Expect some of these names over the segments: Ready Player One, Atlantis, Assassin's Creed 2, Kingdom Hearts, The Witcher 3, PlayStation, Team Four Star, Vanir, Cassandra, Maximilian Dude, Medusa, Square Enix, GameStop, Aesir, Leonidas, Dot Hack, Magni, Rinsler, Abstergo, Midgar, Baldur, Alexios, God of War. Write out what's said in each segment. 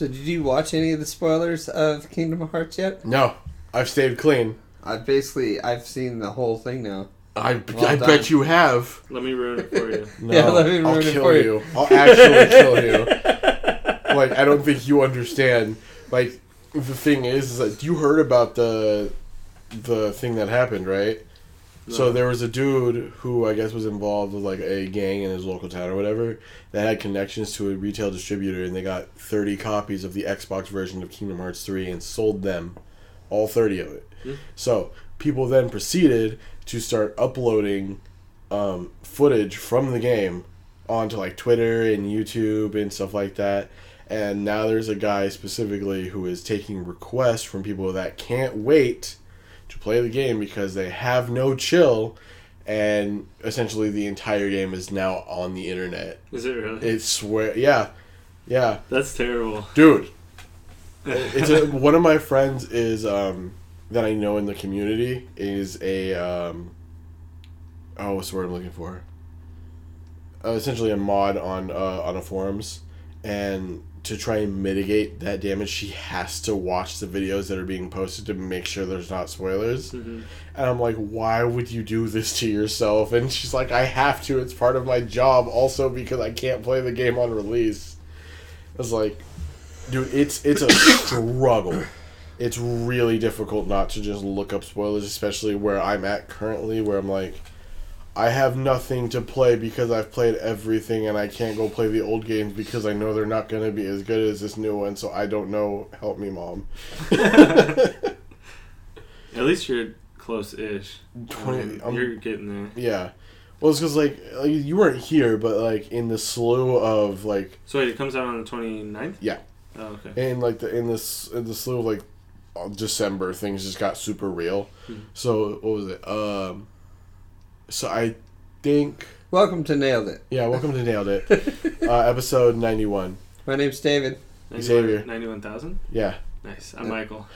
So did you watch any of the spoilers of Kingdom Hearts yet? No. I've stayed clean. I've seen the whole thing now. I bet you have. Let me ruin it for you. No, yeah, let me ruin it for you. I'll actually kill you. Like, I don't think you understand. Like, the thing is that you heard about the thing that happened, right? No. So there was a dude who I guess was involved with, like, a gang in his local town or whatever that had connections to a retail distributor, and they got 30 copies of the Xbox version of Kingdom Hearts 3 and sold them, all 30 of it. Mm-hmm. So people then proceeded to start uploading footage from the game onto, like, Twitter and YouTube and stuff like that. And now there's a guy specifically who is taking requests from people that can't wait to play the game because they have no chill, and essentially the entire game is now on the internet. Is it really? Yeah. That's terrible, dude. One of my friends is that I know in the community is a what's the word I'm looking for? Essentially a mod on a forums, and to try and mitigate that damage, she has to watch the videos that are being posted to make sure there's not spoilers. Mm-hmm. And I'm like, why would you do this to yourself? And she's like, I have to. It's part of my job also because I can't play the game on release. I was like, dude, it's a struggle. It's really difficult not to just look up spoilers, especially where I'm at currently, where I'm like, I have nothing to play because I've played everything, and I can't go play the old games because I know they're not going to be as good as this new one, so I don't know. Help me, Mom. At least you're close-ish. You're getting there. Yeah. Well, it's because, like, you weren't here, but, like, in the slew of, like... So wait, it comes out on the 29th? Yeah. Oh, okay. And, like, in the slew of, like, December, things just got super real. Mm-hmm. So, what was it? So I think... Welcome to Nailed It. Yeah, welcome to Nailed It. Episode 91. My name's David. Xavier. 91,000? Yeah. Nice. I'm Michael.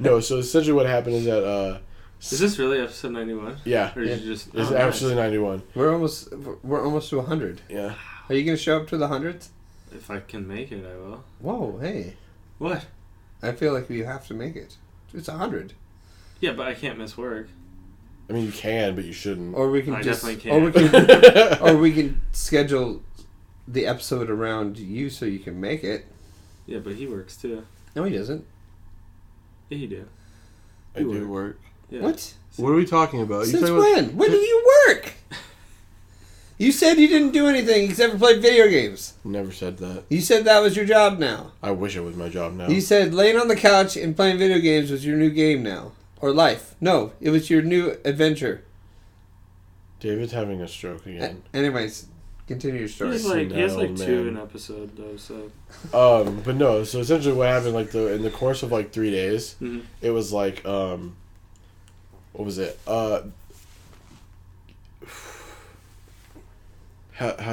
No, so essentially what happened is that... Is this really episode 91? Yeah. Or did you just... It's absolutely 91. We're almost to 100. Yeah. Are you going to show up to the 100th? If I can make it, I will. Whoa, hey. What? I feel like you have to make it. It's 100. Yeah, but I can't miss work. I mean, you can, but you shouldn't. Or we can definitely can. Or we can schedule the episode around you so you can make it. Yeah, but he works too. No, he doesn't. Yeah, he do. I do work. Yeah. What? What are we talking about? Since when? When do you work? You said you didn't do anything except for play video games. Never said that. You said that was your job now. I wish it was my job now. You said laying on the couch and playing video games was your new game now. Or life. No, it was your new adventure. David's having a stroke again. Anyways, continue your story. He has like two an episode, though, so... But no, so essentially what happened, like, in the course of, like, 3 days, mm-hmm. It was like, what was it? How'd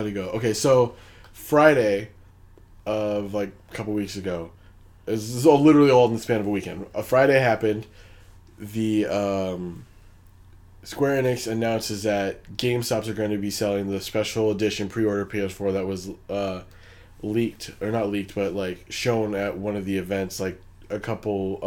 it go? Okay, so Friday of, like, a couple weeks ago, this is all, literally all in the span of a weekend. A Friday happened... The Square Enix announces that GameStops are going to be selling the special edition pre-order PS4 that was leaked, or not leaked, but like shown at one of the events like a couple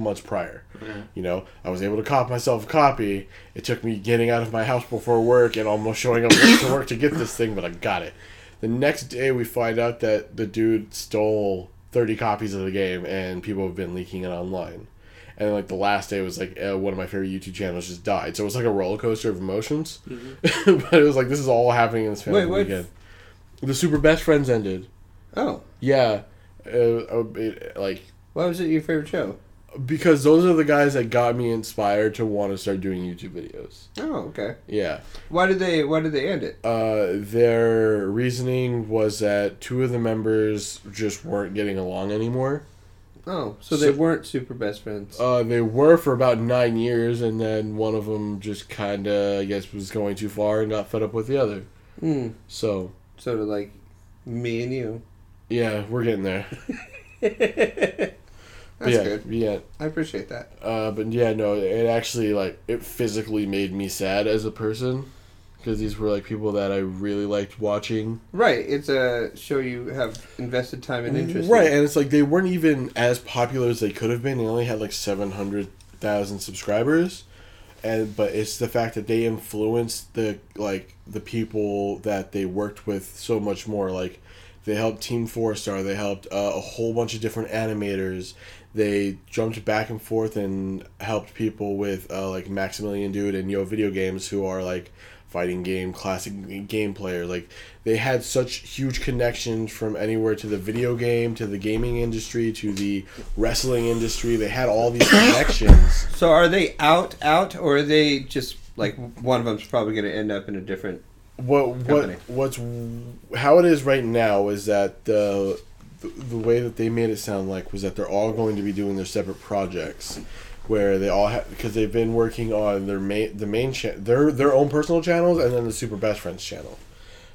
months prior. Okay. You know, I was able to cop myself a copy. It took me getting out of my house before work and almost showing up to work to get this thing, but I got it. The next day we find out that the dude stole 30 copies of the game and people have been leaking it online. And, like, the last day was, like, one of my favorite YouTube channels just died. So it was, like, a roller coaster of emotions. Mm-hmm. But it was, like, this is all happening in this family weekend. The Super Best Friends ended. Oh. Yeah. Why was it your favorite show? Because those are the guys that got me inspired to want to start doing YouTube videos. Oh, okay. Yeah. Why did they end it? Their reasoning was that two of the members just weren't getting along anymore. Oh, so they weren't super best friends. They were for about 9 years, and then one of them just kind of, I guess, was going too far and got fed up with the other. Mm. So. Sort of like me and you. Yeah, we're getting there. That's good. Yeah. I appreciate that. But yeah, no, it actually, like, it physically made me sad as a person. because these were like people that I really liked watching. Right, it's a show you have invested time and interest in. Right, and it's like they weren't even as popular as they could have been. They only had like 700,000 subscribers, but it's the fact that they influenced the people that they worked with so much more. Like they helped Team Four Star, they helped a whole bunch of different animators. They jumped back and forth and helped people with like Maximilian Dude and Yo Video Games, who are like fighting game, classic game player. Like, they had such huge connections from anywhere to the video game, to the gaming industry, to the wrestling industry. They had all these connections. So are they out, or are they just, like, one of them's probably going to end up in a different company? How it is right now is that the way that they made it sound like was that they're all going to be doing their separate projects, where they all have, because they've been working on their own personal channels, and then the Super Best Friends channel.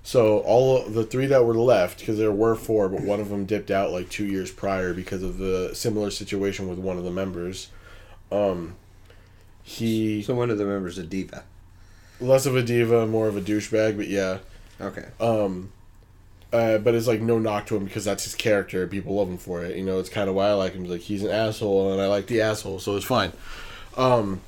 So all the three that were left, because there were four, but one of them dipped out like 2 years prior because of the similar situation with one of the members. So one of the members is a diva. Less of a diva, more of a douchebag, but yeah. Okay. But it's like no knock to him, because that's his character. People love him for it. You know, it's kind of why I like him. Like, he's an asshole and I like the asshole, so it's fine. But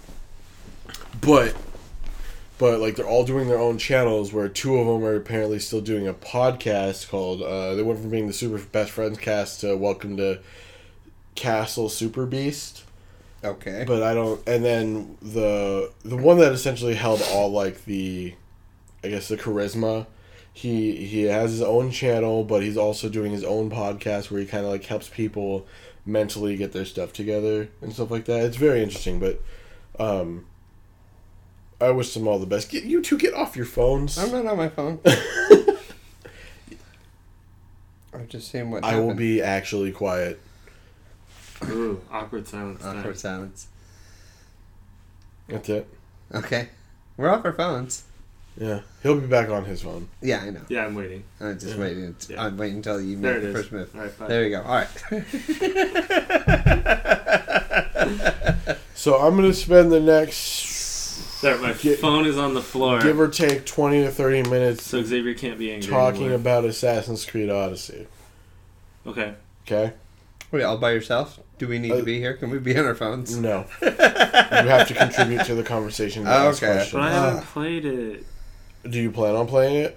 like they're all doing their own channels, where two of them are apparently still doing a podcast called, they went from being the Super Best Friends cast to Welcome to Castle Super Beast. Okay. But I don't, and then the one that essentially held all like the, I guess, the charisma, He has his own channel, but he's also doing his own podcast where he kind of like helps people mentally get their stuff together and stuff like that. It's very interesting, but I wish them all the best. You two, get off your phones. I'm not on my phone. I'm just saying what happened. I will be actually quiet. Ooh, awkward silence. Awkward silence. That's it. Okay. We're off our phones. Yeah, he'll be back on his phone. Yeah, I know. Yeah, I'm waiting. I'm just waiting. Yeah. I'm waiting until you make the first move. All right, fine. There we go. All right. So I'm going to spend the next... There, phone is on the floor. Give or take 20 to 30 minutes. So Xavier can't be angry talking anymore. About Assassin's Creed Odyssey. Okay. Wait, all by yourself? Do we need to be here? Can we be on our phones? No. You have to contribute to the conversation. Okay. But I haven't played it. Do you plan on playing it?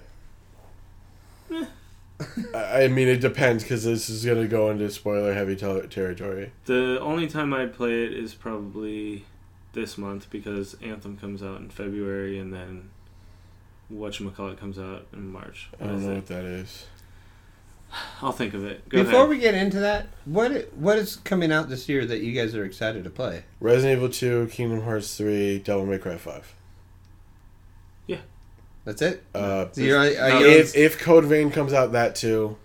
I mean, it depends, because this is going to go into spoiler-heavy territory. The only time I play it is probably this month, because Anthem comes out in February, and then whatchamacallit comes out in March. I don't know what that is. I'll think of it. Before we get into that, what is coming out this year that you guys are excited to play? Resident Evil 2, Kingdom Hearts 3, Devil May Cry 5. Yeah. That's it? If Code Vein comes out, that too.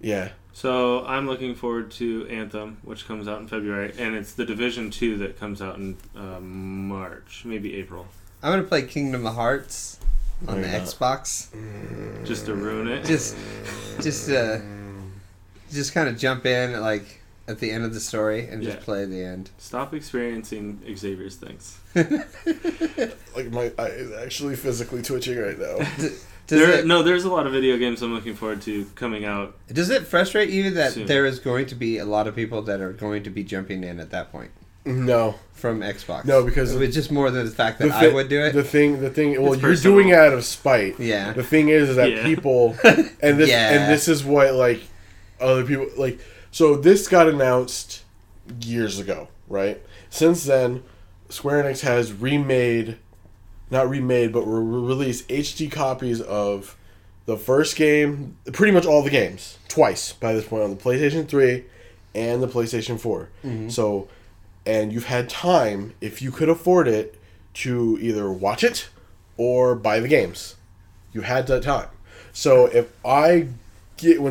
Yeah. So I'm looking forward to Anthem, which comes out in February, and it's The Division 2 that comes out in March, maybe April. I'm going to play Kingdom Hearts on the Xbox. Just to ruin it? Just kind of jump in at the end of the story and just play the end. Stop experiencing Xavier's things. My eye is actually physically twitching right now. There's a lot of video games I'm looking forward to coming out. Does it frustrate you that soon there is going to be a lot of people that are going to be jumping in at that point? No. From Xbox. No, because... It's just more than the fact that I would do it. The thing... Well, you're doing it out of spite. Yeah. The thing is that people... And this and this is what, other people... So this got announced years ago, right? Since then, Square Enix has remade... Not remade, but released HD copies of the first game... Pretty much all the games. Twice, by this point, on the PlayStation 3 and the PlayStation 4. Mm-hmm. So... And you've had time, if you could afford it, to either watch it or buy the games. You had that time. So if when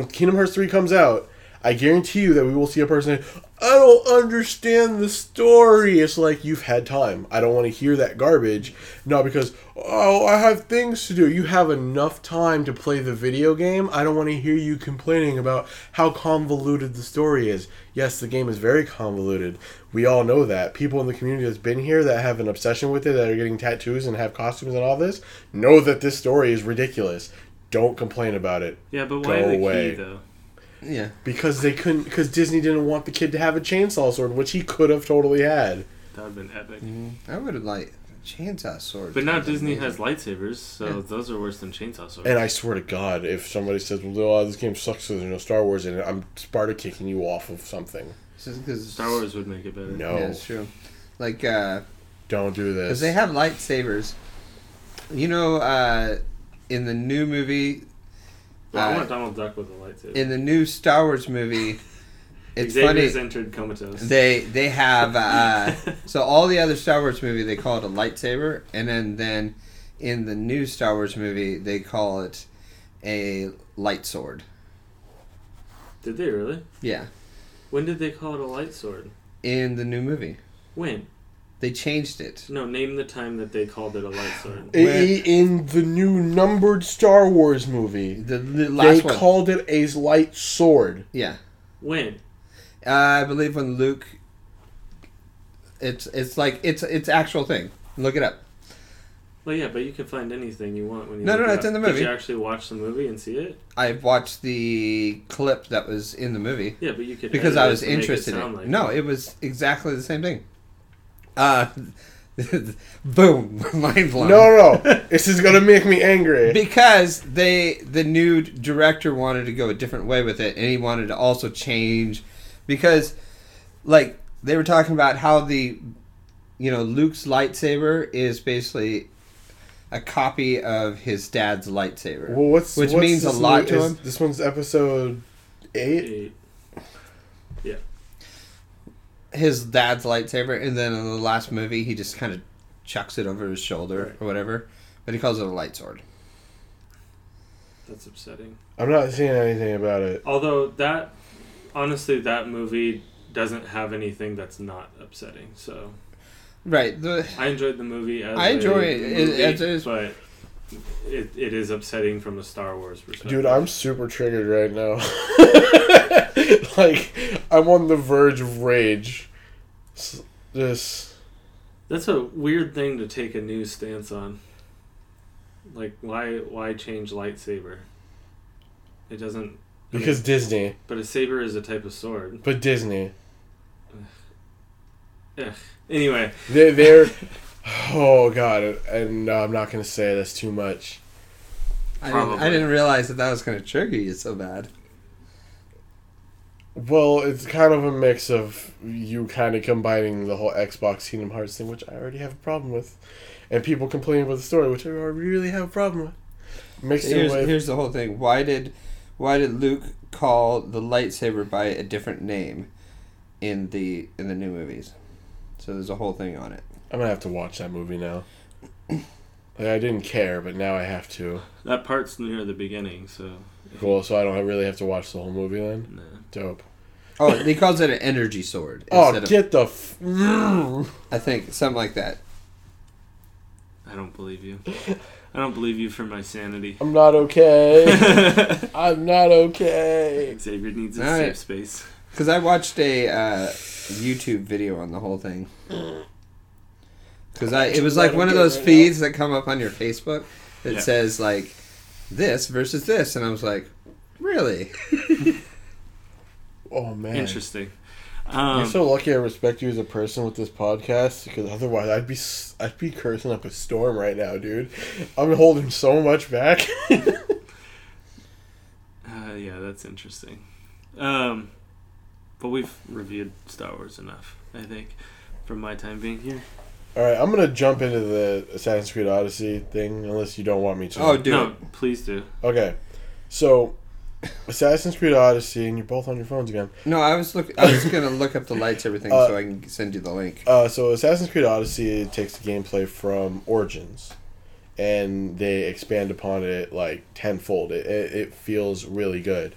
Kingdom Hearts 3 comes out, I guarantee you that we will see a person, I don't understand the story. It's like, you've had time. I don't want to hear that garbage. Not because, oh, I have things to do. You have enough time to play the video game. I don't want to hear you complaining about how convoluted the story is. Yes, the game is very convoluted. We all know that. People in the community that's been here that have an obsession with it, that are getting tattoos and have costumes and all this, know that this story is ridiculous. Don't complain about it. Yeah, but why the key, though? Yeah. Because they couldn't, because Disney didn't want the kid to have a chainsaw sword, which he could have totally had. That would have been epic. Mm-hmm. I would have liked a chainsaw sword. But now Disney has lightsabers, so those are worse than chainsaw swords. And I swear to God, if somebody says, well, this game sucks because there's no Star Wars in it, I'm Sparta kicking you off of something. Just 'cause Star Wars would make it better. No. Yeah, it's true. Like, don't do this. Because they have lightsabers. You know, in the new movie... I want Donald Duck with a lightsaber. In the new Star Wars movie, it's Xavier's funny. Entered comatose. They have so all the other Star Wars movie they call it a lightsaber, and then in the new Star Wars movie they call it a light sword. Did they really? Yeah. When did they call it a light sword? In the new movie. When? They changed it. No, name the time that they called it a light sword. In the new numbered Star Wars movie, the last one, they called it a light sword. Yeah. When? I believe when Luke. It's like it's actual thing. Look it up. Well, yeah, but you can find anything you want when you. No, it's in the movie. Did you actually watch the movie and see it? I've watched the clip that was in the movie. Yeah, but you could because I was interested in it. Like no, it was exactly the same thing. Boom! Mind blown. No. This is gonna make me angry because the new director wanted to go a different way with it, and he wanted to also change because, like, they were talking about how the, you know, Luke's lightsaber is basically a copy of his dad's lightsaber. Well, which means a lot to him. This one's episode 8. Yeah. His dad's lightsaber, and then in the last movie, he just kind of chucks it over his shoulder or whatever, but he calls it a light sword. That's upsetting. I'm not seeing anything about it. Although, that movie doesn't have anything that's not upsetting, so... Right. I enjoyed the movie as but it is upsetting from a Star Wars perspective. Dude, I'm super triggered right now. Like, I'm on the verge of rage. That's a weird thing to take a new stance on. Like, why change lightsaber? It doesn't... Because Disney. But a saber is a type of sword. But Disney. Ugh. Anyway. They're... Oh, God. And I'm not going to say this too much. I didn't realize that was going to trigger you so bad. Well, it's kind of a mix of you kind of combining the whole Xbox Kingdom Hearts thing, which I already have a problem with, and people complaining about the story, which I really have a problem with. Here's the whole thing. Why did Luke call the lightsaber by a different name in the new movies? So there's a whole thing on it. I'm going to have to watch that movie now. I didn't care, but now I have to. That part's near the beginning, so... Cool, so I don't really have to watch the whole movie then? No. Dope. Oh, he calls it an energy sword. Oh, I think, something like that. I don't believe you. I don't believe you for my sanity. I'm not okay. Xavier needs a safe space. Because I watched a YouTube video on the whole thing. Because it was like one of those feeds that come up on your Facebook that says, like, this versus this. And I was like, really? Oh, man. Interesting. You're so lucky I respect you as a person with this podcast, because otherwise I'd be cursing up a storm right now, dude. I'm holding so much back. Yeah, that's interesting. But we've reviewed Star Wars enough, I think, from my time being here. All right, I'm going to jump into the Assassin's Creed Odyssey thing, unless you don't want me to. Oh, do no, it. Please do. Okay. So... Assassin's Creed Odyssey, and you're both on your phones again. No, I was gonna look up the lightsaber thing so I can send you the link. So Assassin's Creed Odyssey takes the gameplay from Origins, and they expand upon it like tenfold. It feels really good.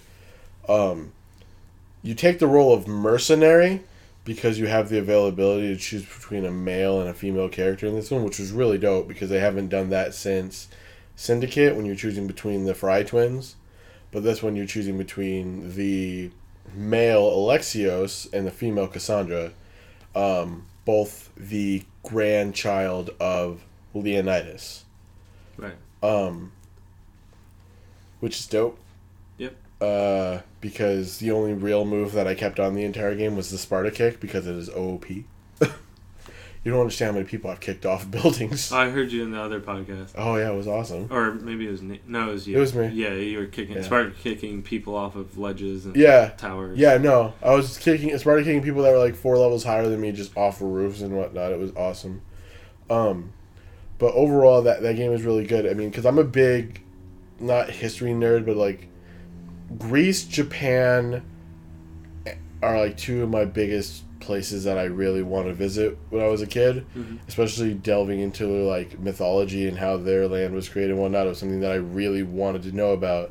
You take the role of mercenary because you have the availability to choose between a male and a female character in this one, which was really dope because they haven't done that since Syndicate when you're choosing between the Fry twins. But this one you're choosing between the male Alexios and the female Cassandra, both the grandchild of Leonidas. Right. Which is dope. Yep. Because the only real move that I kept on the entire game was the Sparta kick because it is OOP. You don't understand how many people I've kicked off buildings. I heard you in the other podcast. Oh, yeah, it was awesome. Or maybe it was... No, it was you. It was me. Yeah, you were kicking... Yeah. Sparta kicking people off of ledges and towers. Yeah, no. I was Sparta kicking people that were like 4 levels higher than me just off of roofs and whatnot. It was awesome. But overall, that game is really good. I mean, because I'm a big... Not history nerd, but like... Greece, Japan are like 2 of my biggest... places that I really want to visit when I was a kid, mm-hmm. especially delving into like mythology and how their land was created and whatnot. It was something that I really wanted to know about,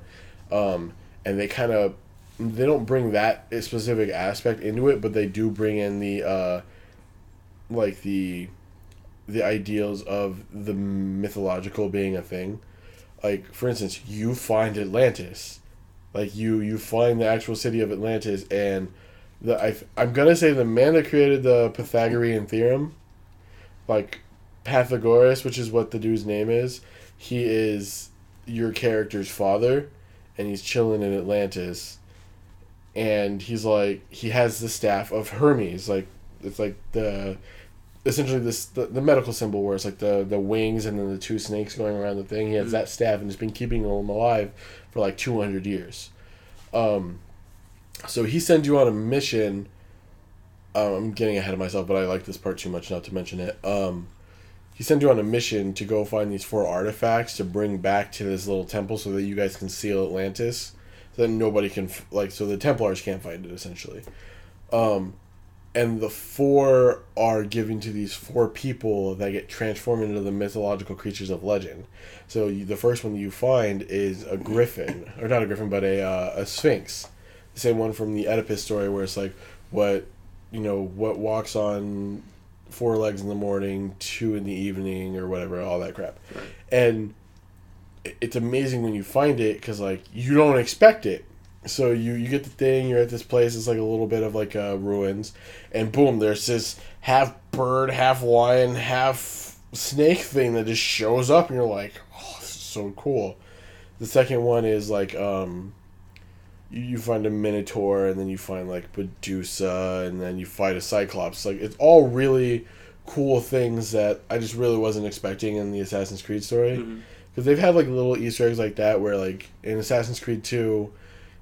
and they don't bring that specific aspect into it, but they do bring in the ideals of the mythological being a thing. Like, for instance, you find Atlantis, like you find the actual city of Atlantis, and I'm going to say the man that created the Pythagorean theorem, like Pythagoras, which is what the dude's name is, he is your character's father, and he's chilling in Atlantis, and he's like, he has the staff of Hermes, like, it's like the medical symbol where it's like the wings and then the 2 snakes going around the thing. He has that staff, and it's been keeping him alive for like 200 years. So he sends you on a mission. I'm getting ahead of myself, but I like this part too much not to mention it. He sends you on a mission to go find these 4 artifacts to bring back to this little temple so that you guys can seal Atlantis. So that nobody can... so the Templars can't find it, essentially. And the 4 are given to these 4 people that get transformed into the mythological creatures of legend. So the first one you find is a griffin. Or not a griffin, but a sphinx. The same one from the Oedipus story where it's like, what walks on 4 legs in the morning, 2 in the evening, or whatever, all that crap. Right. And it's amazing when you find it because, like, you don't expect it. So you get the thing, you're at this place, it's like a little bit of like ruins, and boom, there's this half bird, half lion, half snake thing that just shows up, and you're like, oh, this is so cool. The second one is like, you find a Minotaur, and then you find, like, Medusa, and then you fight a Cyclops. Like, it's all really cool things that I just really wasn't expecting in the Assassin's Creed story. Because they've had, like, little Easter eggs like that where, like, in Assassin's Creed 2,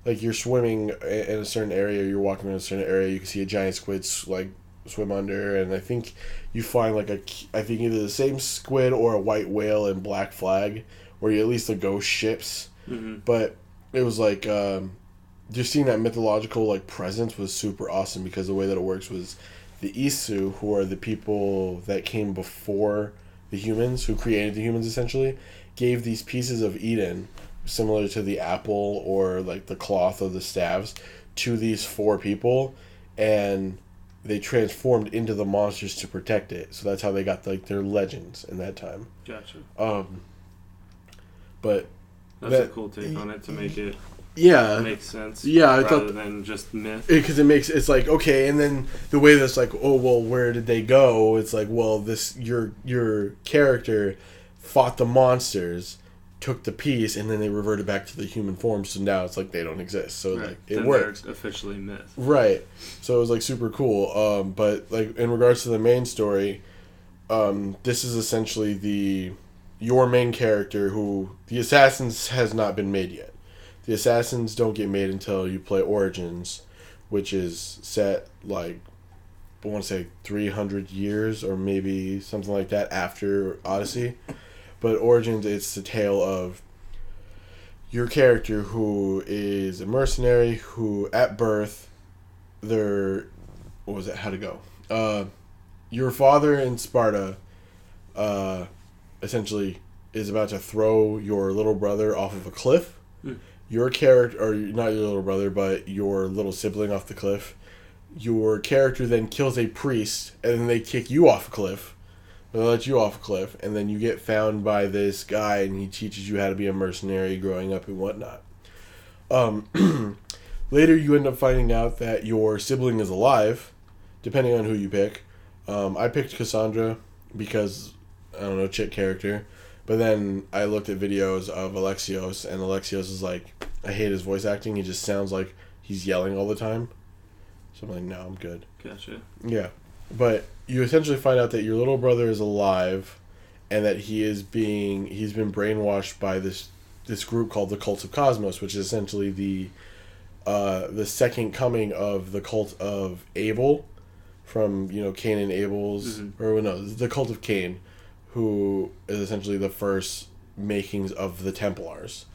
like, you're swimming in a certain area, you're walking in a certain area, you can see a giant squid, like, swim under, and I think you find, like, either the same squid or a white whale in Black Flag, or at least the ghost ships. Mm-hmm. But it was, like... just seeing that mythological, like, presence was super awesome because the way that it works was the Isu, who are the people that came before the humans, who created the humans, essentially, gave these pieces of Eden, similar to the apple or, like, the cloth or the staves, to these 4 people, and they transformed into the monsters to protect it. So that's how they got, like, their legends in that time. Gotcha. But... That's a cool take on it to make it... Yeah. It makes sense. Yeah. Rather than just myth. Because it's like, okay, and then the way that's like, oh, well, where did they go? It's like, well, your character fought the monsters, took the piece, and then they reverted back to the human form, so now it's like they don't exist. So, right. Like, it works. Officially myth. Right. So it was, like, super cool. But, like, in regards to the main story, this is essentially your main character who the Assassins has not been made yet. The Assassins don't get made until you play Origins, which is set, like, I want to say 300 years or maybe something like that after Odyssey. But Origins, it's the tale of your character who is a mercenary who, at birth, your father in Sparta, essentially, is about to throw your little brother off of a cliff. your character, or not your little brother, but your little sibling off the cliff. Your character then kills a priest, and then they kick you off a cliff. They let you off a cliff, and then you get found by this guy, and he teaches you how to be a mercenary growing up and whatnot. Later, you end up finding out that your sibling is alive, depending on who you pick. I picked Cassandra because, I don't know, chick character. But then I looked at videos of Alexios, and Alexios is like, I hate his voice acting. He just sounds like he's yelling all the time. So I'm like, no, I'm good. Gotcha. Yeah. But you essentially find out that your little brother is alive and that he's been brainwashed by this group called the Cult of Cosmos, which is essentially the second coming of the Cult of Abel from, Cain and Abel's, mm-hmm. or no, the Cult of Cain, who is essentially the first makings of the Templars.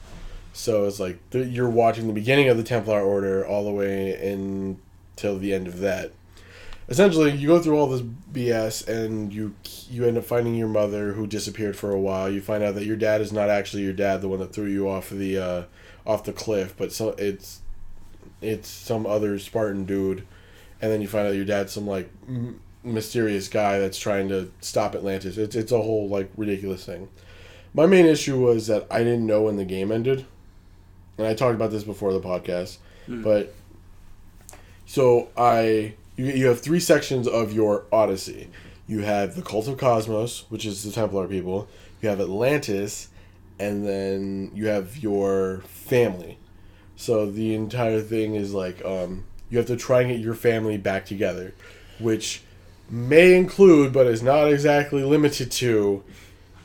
So it's like you're watching the beginning of the Templar Order all the way until the end of that. Essentially, you go through all this BS, and you end up finding your mother, who disappeared for a while. You find out that your dad is not actually your dad, the one that threw you off the cliff, but so it's some other Spartan dude. And then you find out your dad's some like mysterious guy that's trying to stop Atlantis. It's a whole like ridiculous thing. My main issue was that I didn't know when the game ended, and I talked about this before the podcast. Mm. But so You have three sections of your Odyssey. You have the Cult of Cosmos, which is the Templar people. You have Atlantis, and then you have your family. So the entire thing is like you have to try and get your family back together, which may include, but is not exactly limited to,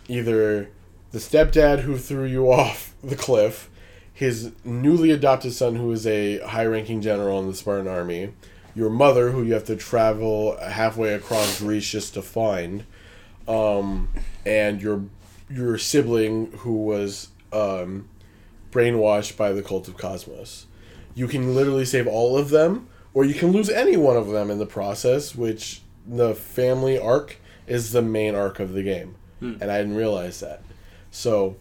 either the stepdad who threw you off the cliff, his newly adopted son who is a high-ranking general in the Spartan army, your mother, who you have to travel halfway across Greece just to find, and your sibling, who was brainwashed by the Cult of Cosmos. You can literally save all of them, or you can lose any one of them in the process, which the family arc is the main arc of the game. Hmm. And I didn't realize that. So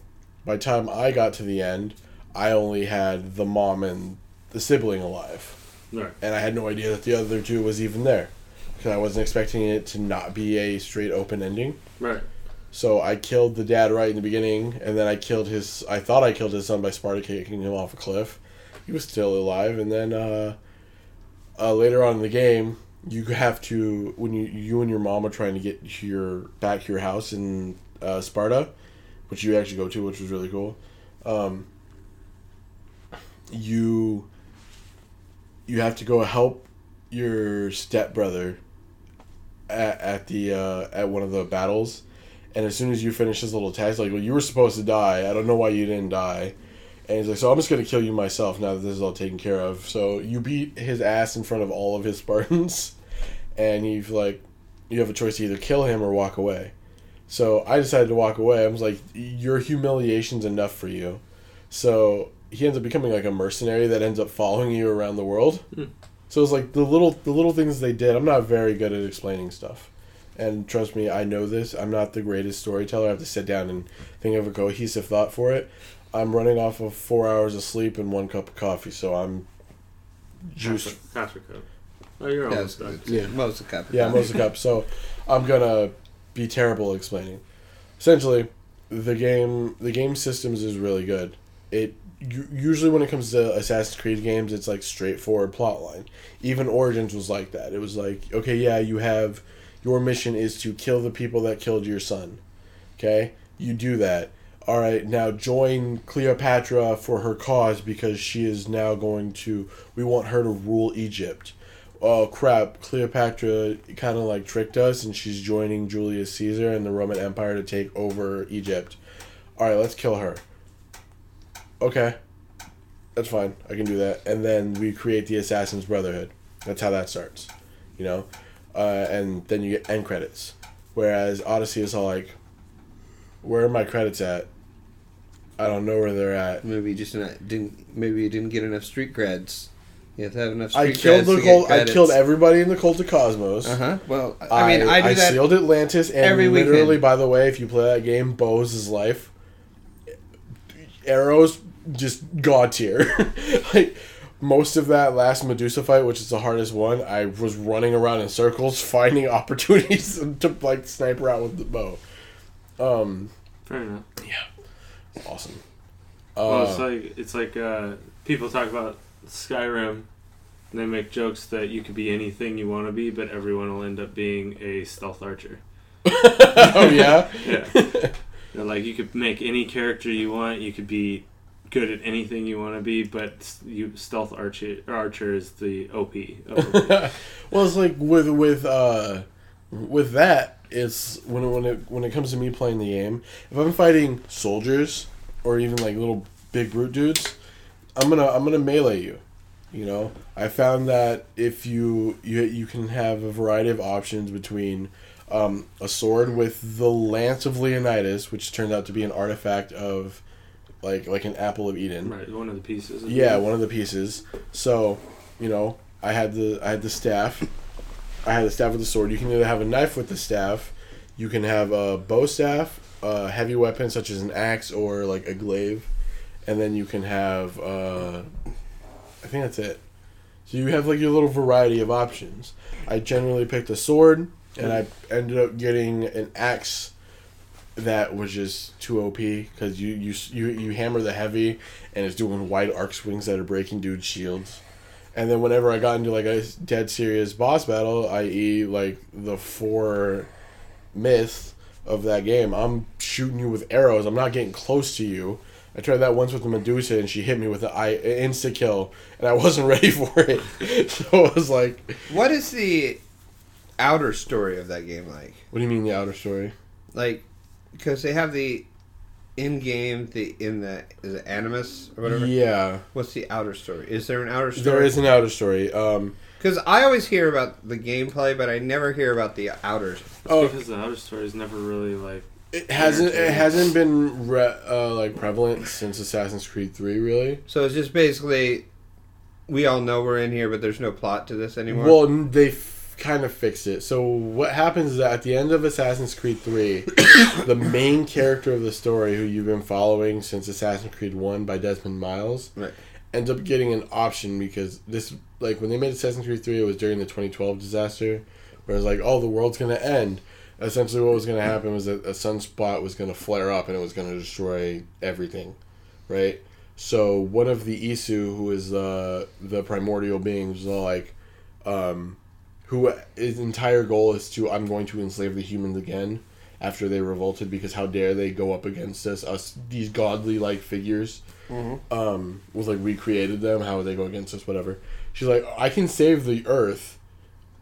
by the time I got to the end, I only had the mom and the sibling alive. Right. And I had no idea that the other two was even there, because I wasn't expecting it to not be a straight open ending. Right. So I killed the dad right in the beginning, and then I thought I killed his son by Sparta kicking him off a cliff. He was still alive, and then later on in the game, you have to, when you and your mom are trying to get back to your house in Sparta, which you actually go to, which was really cool. You have to go help your stepbrother at one of the battles, and as soon as you finish this little task, like, well, you were supposed to die. I don't know why you didn't die. And he's like, so I'm just gonna kill you myself now that this is all taken care of. So you beat his ass in front of all of his Spartans, and you have a choice to either kill him or walk away. So I decided to walk away. I was like, your humiliation's enough for you. So he ends up becoming like a mercenary that ends up following you around the world. Mm. So it's like the little things they did. I'm not very good at explaining stuff, and trust me, I know this. I'm not the greatest storyteller. I have to sit down and think of a cohesive thought for it. I'm running off of 4 hours of sleep and one cup of coffee, so I'm juiced. Half a cup. Oh, you're almost done. Yeah, most a cup. Yeah, most a cup. So I'm gonna be terrible at explaining. Essentially, the game systems is really good. It. Usually when it comes to Assassin's Creed games, it's like straightforward plotline. Even Origins was like that. It was like, okay, yeah, you have... Your mission is to kill the people that killed your son. Okay? You do that. Alright, now join Cleopatra for her cause, because she is now going to... We want her to rule Egypt. Oh, crap. Cleopatra kind of like tricked us, and she's joining Julius Caesar and the Roman Empire to take over Egypt. Alright, let's kill her. Okay, that's fine. I can do that. And then we create the Assassin's Brotherhood. That's how that starts, and then you get end credits. Whereas Odyssey is all like, where are my credits at? I don't know where they're at. Maybe you didn't get enough street creds. You have to have enough street creds to get credits. I killed everybody in the Cult of Cosmos. Uh-huh. Well, I that sealed Atlantis, and every literally, weekend. By the way, if you play that game, Bo's is life. Arrows just god tier. Like, most of that last Medusa fight, which is the hardest one, I was running around in circles, finding opportunities to, like, snipe her out with the bow. Fair enough. Yeah. Awesome. Well, it's like people talk about Skyrim, and they make jokes that you could be anything you want to be, but everyone will end up being a stealth archer. Oh, yeah? Yeah. They're like, you could make any character you want, you could be good at anything you want to be, but you stealth archer is the OP. Well, it's like with that, it's when it comes to me playing the game, if I'm fighting soldiers or even like little big brute dudes, I'm gonna melee you. You know, I found that if you can have a variety of options between a sword with the Lance of Leonidas, which turned out to be an artifact of like an Apple of Eden. Right, one of the pieces. One of the pieces. So, you know, I had the staff. I had the staff with the sword. You can either have a knife with the staff, you can have a bow staff, a heavy weapon such as an axe or like a glaive, and then you can have I think that's it. So you have like your little variety of options. I generally picked a sword, and I ended up getting an axe that was just too OP because you hammer the heavy, and it's doing wide arc swings that are breaking dude's shields. And then whenever I got into like a dead serious boss battle, i.e. like the four myths of that game, I'm shooting you with arrows. I'm not getting close to you. I tried that once with the Medusa, and she hit me with an insta-kill, and I wasn't ready for it. So I was like... What is the outer story of that game like? What do you mean the outer story? Like, because they have the in-game, is it Animus or whatever? Yeah. What's the outer story? Is there an outer story? There is an outer story. Because I always hear about the gameplay, but I never hear about the outer. Because the outer story is never really like... It hasn't been prevalent since Assassin's Creed 3, really. So it's just basically, we all know we're in here, but there's no plot to this anymore? Well, they kind of fixed it. So what happens is that at the end of Assassin's Creed 3, the main character of the story, who you've been following since Assassin's Creed 1 by Desmond Miles, right, ends up getting an option because this, like, when they made Assassin's Creed 3, it was during the 2012 disaster, where it was like, oh, the world's going to end. Essentially, what was going to happen was that a sunspot was going to flare up and it was going to destroy everything, right? So one of the Isu, who is the primordial being, was like, who his entire goal is to, I'm going to enslave the humans again after they revolted, because how dare they go up against us these godly-like figures. Mm-hmm. Was like, we created them, how would they go against us, whatever. She's like, I can save the earth,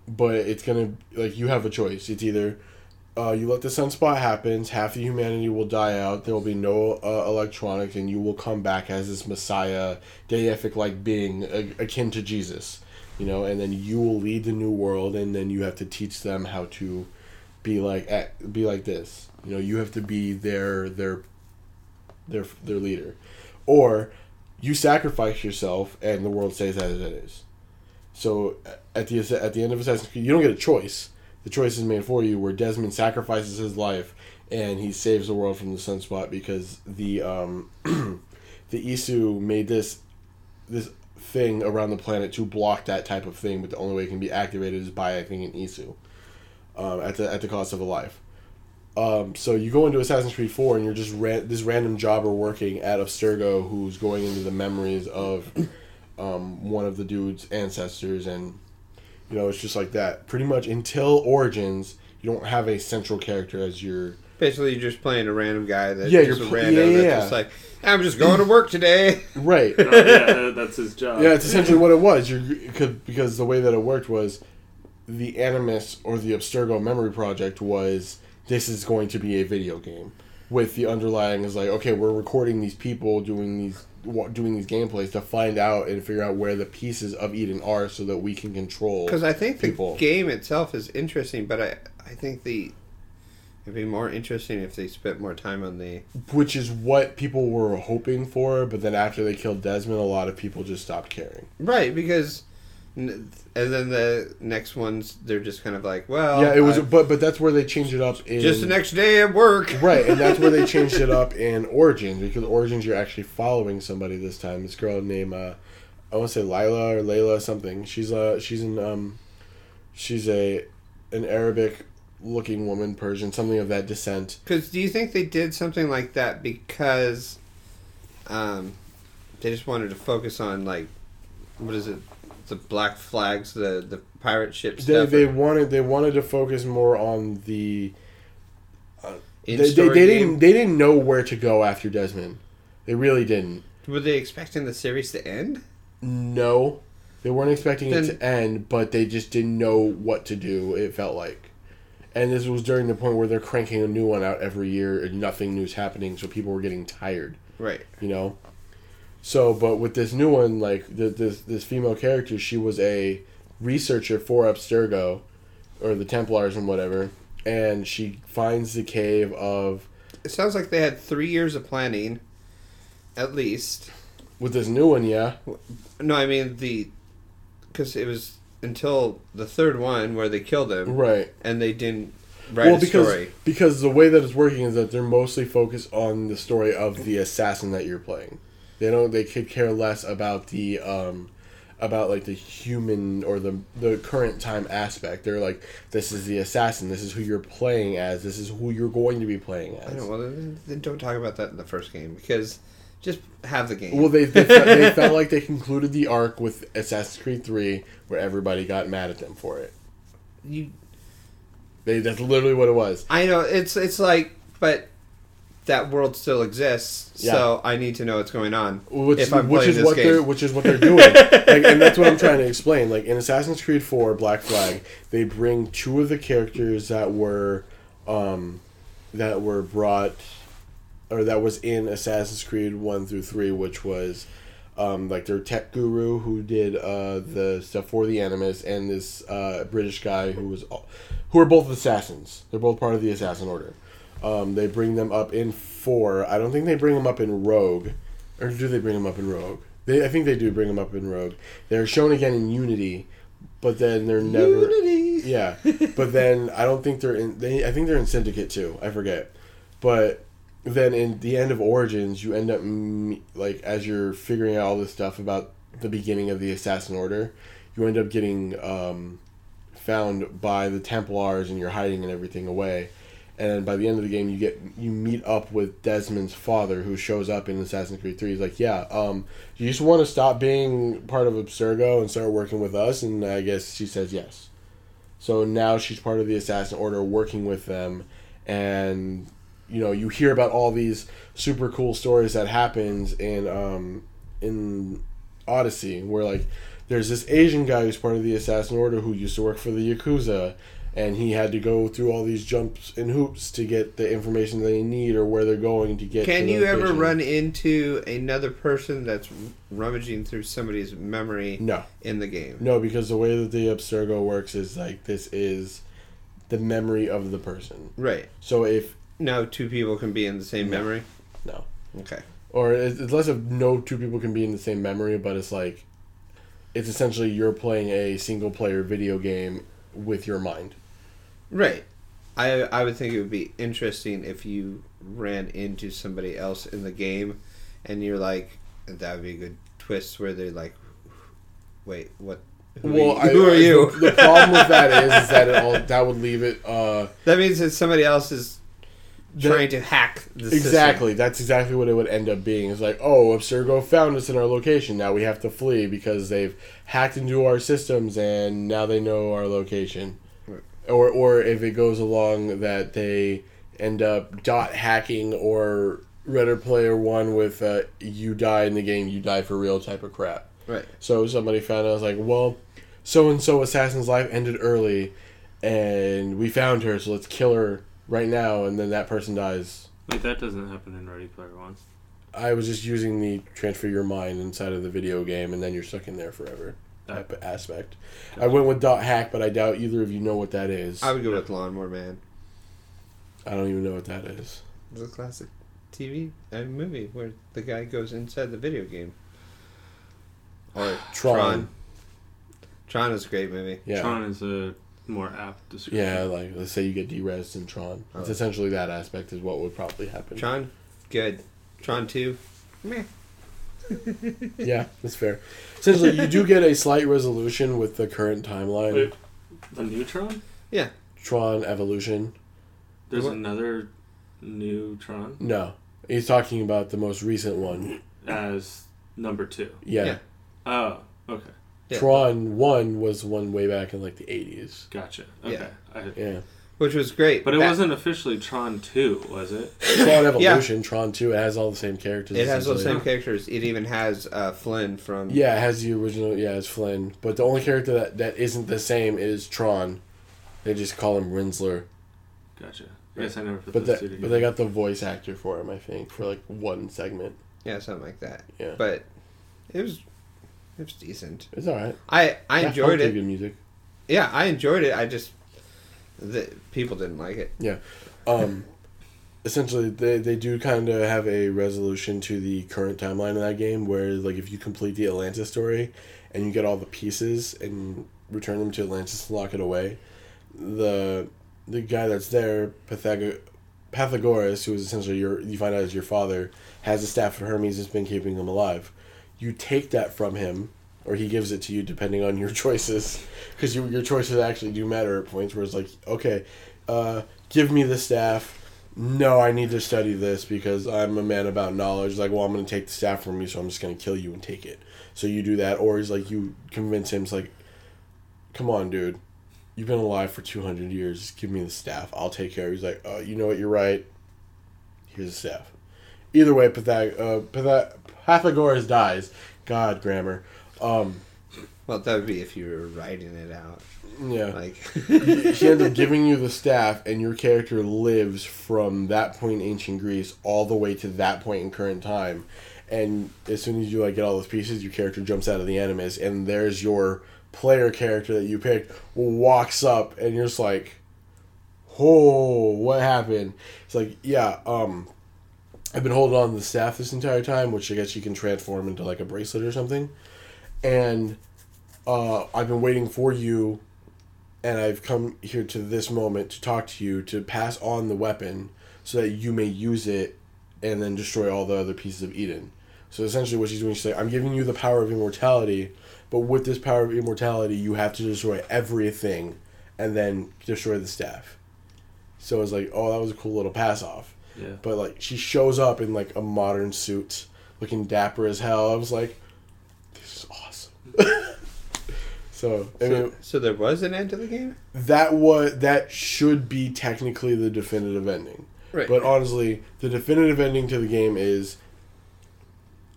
but it's going to, like, you have a choice. It's either... you let the sunspot happen, half of humanity will die out, there will be no electronics, and you will come back as this messiah, deific-like being, akin to Jesus, you know, and then you will lead the new world, and then you have to teach them how to be like this. You know, you have to be their leader. Or you sacrifice yourself, and the world stays as it is. So at the end of Assassin's Creed, you don't get a choice. The choice is made for you, where Desmond sacrifices his life and he saves the world from the sunspot, because the Isu made this thing around the planet to block that type of thing, but the only way it can be activated is by, I think, an Isu at the cost of a life. So you go into Assassin's Creed 4 and you're just this random jobber working at Abstergo, who's going into the memories of one of the dude's ancestors, and... You know, it's just like that. Pretty much until Origins, you don't have a central character as your... Basically, you're just playing a random guy that's just like, I'm just going to work today. Right. That's his job. Yeah, it's essentially what it was. Because the way that it worked was the Animus, or the Abstergo Memory Project, was this is going to be a video game. With the underlying is like, okay, we're recording these people doing these gameplays to find out and figure out where the pieces of Eden are, so that we can control. Because I think people. The game itself is interesting, but I think it'd be more interesting if they spent more time on the... Which is what people were hoping for, but then after they killed Desmond, a lot of people just stopped caring. Right, because And then the next ones, they're just kind of like, well... Yeah, it was, but that's where they changed it up in... Just the next day at work. Right, and that's where they changed it up in Origins, because Origins, you're actually following somebody this time. This girl named, I want to say Lila or Layla something. She's an Arabic-looking woman, Persian, something of that descent. Because do you think they did something like that because they just wanted to focus on, like, what is it? The Black Flags, the pirate ship stuff. They wanted to focus more on the. They didn't know where to go after Desmond. They really didn't. Were they expecting the series to end? No, they weren't expecting it to end, but they just didn't know what to do. It felt like, and this was during the point where they're cranking a new one out every year, and nothing new's happening, so people were getting tired. Right. You know. So, but with this new one, like, this female character, she was a researcher for Abstergo, or the Templars and whatever, and she finds the cave of... It sounds like they had 3 years of planning, at least. With this new one, yeah. No, I mean, because it was until the third one where they killed him. Right. And they didn't write a story. Well, because the way that it's working is that they're mostly focused on the story of the assassin that you're playing. They could care less about the, about like the human or the current time aspect. They're like, this is the assassin. This is who you're playing as. This is who you're going to be playing as. I know. Well, then don't talk about that in the first game because just have the game. Well, they felt like they concluded the arc with Assassin's Creed 3, where everybody got mad at them for it. That's literally what it was. I know. It's like, but. That world still exists, so I need to know what's going on. Which is what they're doing, like, and that's what I'm trying to explain. Like in Assassin's Creed 4, Black Flag, they bring two of the characters that were brought, or that was in Assassin's Creed 1 through 3, which was like their tech guru who did the stuff for the Animus, and this British guy who are both assassins. They're both part of the assassin order. They bring them up in 4. I don't think they bring them up in Rogue. Or do they bring them up in Rogue? I think they do bring them up in Rogue. They're shown again in Unity, but then they're never... Unity! Yeah. But then I don't think they're in... I think they're in Syndicate too. I forget. But then in the end of Origins, you end up, like, as you're figuring out all this stuff about the beginning of the Assassin Order, you end up getting found by the Templars and you're hiding and everything away. And by the end of the game, you meet up with Desmond's father, who shows up in Assassin's Creed 3. He's like, yeah, do you just want to stop being part of Abstergo and start working with us? And I guess she says yes. So now she's part of the Assassin Order working with them. And, you know, you hear about all these super cool stories that happens in Odyssey, where, like, there's this Asian guy who's part of the Assassin Order who used to work for the Yakuza. And he had to go through all these jumps and hoops to get the information that they need or where they're going to get. Can you ever run into another person that's rummaging through somebody's memory in the game? No, because the way that the Abstergo works is like this is the memory of the person. Right. So if... No two people can be in the same memory? No. Okay. Or it's less of no two people can be in the same memory, but it's like... It's essentially you're playing a single-player video game with your mind. Right. I would think it would be interesting if you ran into somebody else in the game and you're like, that would be a good twist where they're like, wait, what? Who are you? The problem with that is that that would leave it... that means that somebody else is trying to hack the system. Exactly. That's exactly what it would end up being. It's like, oh, Abstergo found us in our location. Now we have to flee because they've hacked into our systems and now they know our location. Or if it goes along that they end up dot hacking or Redder Player One with you die in the game, you die for real type of crap. Right. So somebody found out, I was like, well, so-and-so assassin's life ended early, and we found her, so let's kill her right now, and then that person dies. Wait, that doesn't happen in Ready Player One. I was just using the transfer your mind inside of the video game, and then you're stuck in there forever. Aspect. I went with dot hack, but I doubt either of you know what that is. I would go with Lawnmower Man. I don't even know what that is. It's a classic TV movie where the guy goes inside the video game. Or Tron. Tron is a great movie. Yeah. Tron is a more apt description. Yeah, like, let's say you get de-rezzed in Tron. Oh. It's essentially that aspect is what would probably happen. Tron, good. Tron 2, meh. Yeah, that's fair. Essentially, you do get a slight resolution with the current timeline. Wait, the new Tron? Yeah. Tron Evolution. There's another new Tron? No. He's talking about the most recent one. As number 2. Yeah. Oh, okay. Yeah. Tron 1 was one way back in like the 80s. Gotcha. Okay. Yeah. Which was great. But it wasn't officially Tron 2, was it? Tron Evolution, yeah. Tron 2, it has all the same characters. It has all the same characters. It even has Flynn from... Yeah, it has the original... Yeah, it's Flynn. But the only character that isn't the same is Tron. They just call him Rinsler. Gotcha. I guess I never put those two together. But they got the voice actor for him, I think, for like one segment. Yeah, something like that. Yeah. But it was decent. It's alright. I enjoyed it. Good music. Yeah, I enjoyed it. I just... The people didn't like it. Yeah. Essentially, they do kind of have a resolution to the current timeline of that game, where, like, if you complete the Atlantis story and you get all the pieces and return them to Atlantis and lock it away, the guy that's there, Pythagoras, who is essentially you find out is your father, has a staff of Hermes that's been keeping him alive. You take that from him, or he gives it to you depending on your choices, because your choices actually do matter at points where it's like, okay, give me the staff. No, I need to study this because I'm a man about knowledge. Like, well, I'm going to take the staff from you, so I'm just going to kill you and take it. So you do that, or he's like, you convince him, it's like, come on, dude. You've been alive for 200 years. Just give me the staff. I'll take care of it. He's like, oh, you know what? You're right. Here's the staff. Either way, Pythagoras dies. God, grammar. Well, that would be if you were writing it out. Yeah. Like, she ends up giving you the staff, and your character lives from that point in ancient Greece all the way to that point in current time. And as soon as you like get all those pieces, your character jumps out of the Animus, and there's your player character that you picked walks up, and you're just like, oh, what happened? It's like, yeah, I've been holding on to the staff this entire time, which I guess you can transform into like a bracelet or something. And I've been waiting for you, and I've come here to this moment to talk to you, to pass on the weapon so that you may use it and then destroy all the other pieces of Eden. So essentially what she's doing, she's like, I'm giving you the power of immortality, but with this power of immortality, you have to destroy everything and then destroy the staff. So it's like, oh, that was a cool little pass-off. Yeah. But like, she shows up in like a modern suit, looking dapper as hell. I was like, this is awesome. So there was an end to the game? That should be technically the definitive ending. Right. But honestly, the definitive ending to the game is,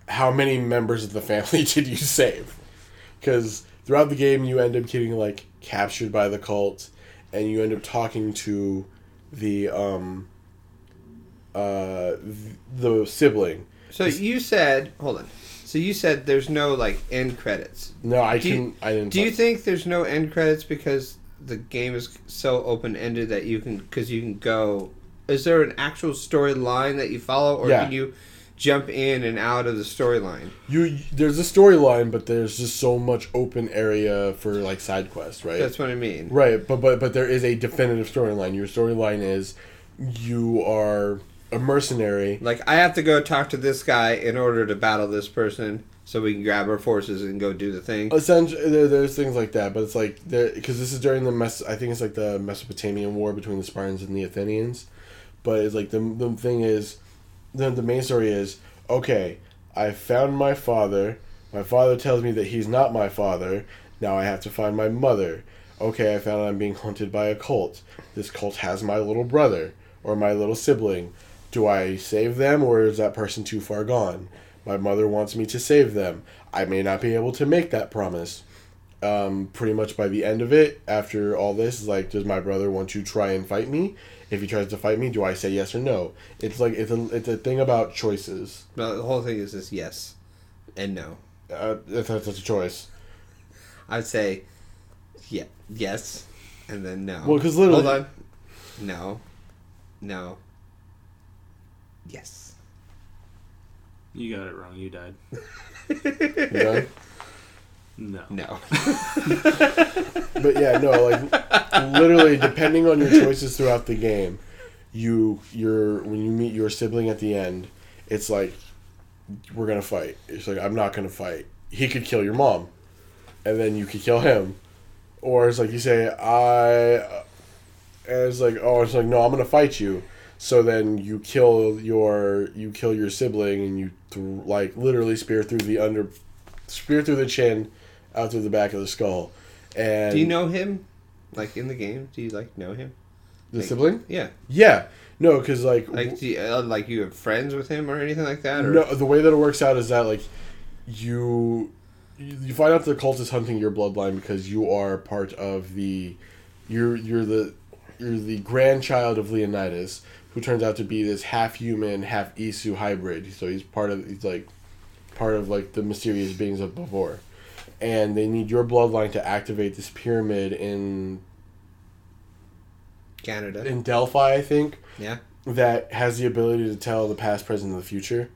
how many members of the family did you save? Because throughout the game, you end up getting like captured by the cult, and you end up talking to the sibling. So you said, hold on. So you said there's no like end credits. No, I didn't. Do you think there's no end credits because the game is so open ended that you can go? Is there an actual storyline that you follow, or can you jump in and out of the storyline? There's a storyline, but there's just so much open area for like side quests, right? That's what I mean. Right, but there is a definitive storyline. Your storyline is you are a mercenary. Like, I have to go talk to this guy in order to battle this person so we can grab our forces and go do the thing. Essentially, there's things like that, but it's like, because this is during I think it's like the Mesopotamian War between the Spartans and the Athenians, but it's like the thing is, the main story is, okay, I found my father, tells me that he's not my father, now I have to find my mother. Okay, I found out I'm being haunted by a cult. This cult has my little brother, or my little sibling. Do I save them, or is that person too far gone? My mother wants me to save them. I may not be able to make that promise. Pretty much by the end of it, after all this, is like, does my brother want to try and fight me? If he tries to fight me, do I say yes or no? It's like, it's a thing about choices. No, the whole thing is this: yes and no. That's a choice. I'd say, yeah, yes, and then no. Well, because literally, hold on, no. Yes. You got it wrong. You died. No. But yeah, no, like literally depending on your choices throughout the game, when you meet your sibling at the end, it's like, we're going to fight. It's like, I'm not going to fight. He could kill your mom and then you could kill him. Or it's like you say, no, I'm going to fight you. So then you kill your sibling and you literally spear through the chin, out through the back of the skull. And do you know him? Like in the game, do you know him? The sibling? Yeah. Yeah. No, because do you have friends with him or anything like that? Or? No, the way that it works out is that you find out the cult is hunting your bloodline because you are part of the you're the grandchild of Leonidas, who turns out to be this half-human, half-Isu hybrid. So he's part of the mysterious beings of Baldur. And they need your bloodline to activate this pyramid in Canada. In Delphi, I think. Yeah. That has the ability to tell the past, present, and the future.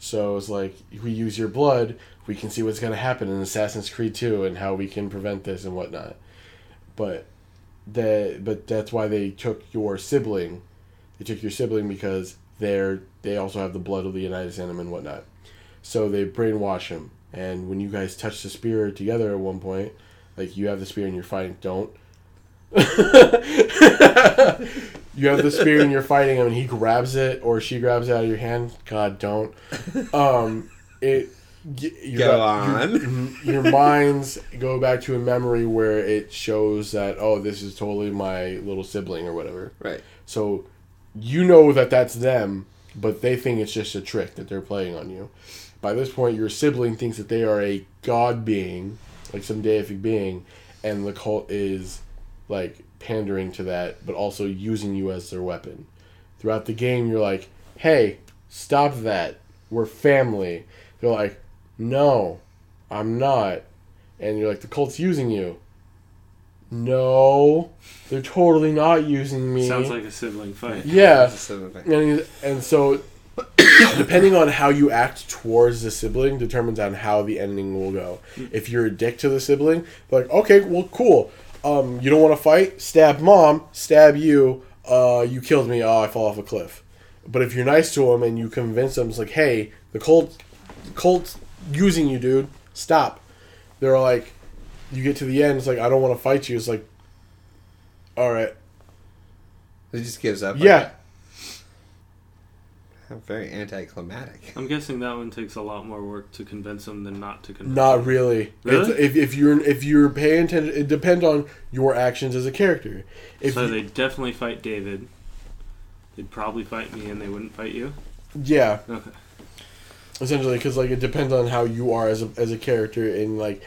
So it's like, if we use your blood, we can see what's going to happen in Assassin's Creed 2 and how we can prevent this and whatnot. But that's why they took your sibling. They took your sibling because they also have the blood of Leonidas in them and whatnot. So they brainwash him. And when you guys touch the spear together at one point, you have the spear and you're fighting. Don't. You have the spear and you're fighting him and he grabs it or she grabs it out of your hand. God, don't. Your minds go back to a memory where it shows that, oh, this is totally my little sibling or whatever. Right. So you know that that's them, but they think it's just a trick that they're playing on you. By this point, your sibling thinks that they are a god being, some deific being, and the cult is pandering to that, but also using you as their weapon. Throughout the game, you're like, hey, stop that. We're family. They're like, no, I'm not. And you're like, the cult's using you. No, they're totally not using me. Sounds like a sibling fight. Yeah. And so, depending on how you act towards the sibling determines on how the ending will go. If you're a dick to the sibling, like, okay, well, cool. You don't want to fight? Stab mom. Stab you. You killed me. Oh, I fall off a cliff. But if you're nice to them and you convince them, it's like, hey, the cult's using you, dude. Stop. They're like, you get to the end, it's like, I don't want to fight you. It's like, all right. It just gives up. Yeah. Very anticlimactic. I'm guessing that one takes a lot more work to convince them than not to convince them. Not really. Really? If you're paying attention, it depends on your actions as a character. They definitely fight David. They'd probably fight me and they wouldn't fight you? Yeah. Okay. Essentially, because it depends on how you are as a character. And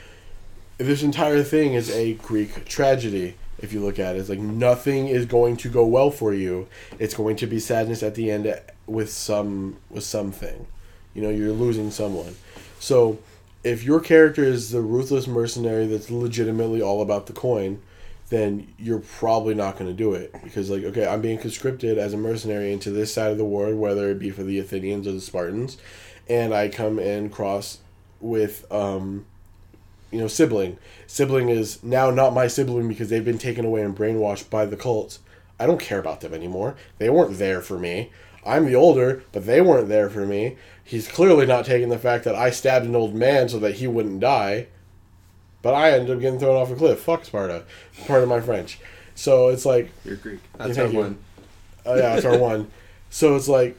this entire thing is a Greek tragedy. If you look at it, it's nothing is going to go well for you. It's going to be sadness at the end with something. You're losing someone. So if your character is the ruthless mercenary that's legitimately all about the coin, then you're probably not going to do it. Because, okay, I'm being conscripted as a mercenary into this side of the world, whether it be for the Athenians or the Spartans, and I come in cross with... sibling. Sibling is now not my sibling because they've been taken away and brainwashed by the cults. I don't care about them anymore. They weren't there for me. I'm the older, but they weren't there for me. He's clearly not taking the fact that I stabbed an old man so that he wouldn't die. But I ended up getting thrown off a cliff. Fuck Sparta. Part of my French. So it's like... You're Greek. That's our one. Yeah, that's our one. So it's like...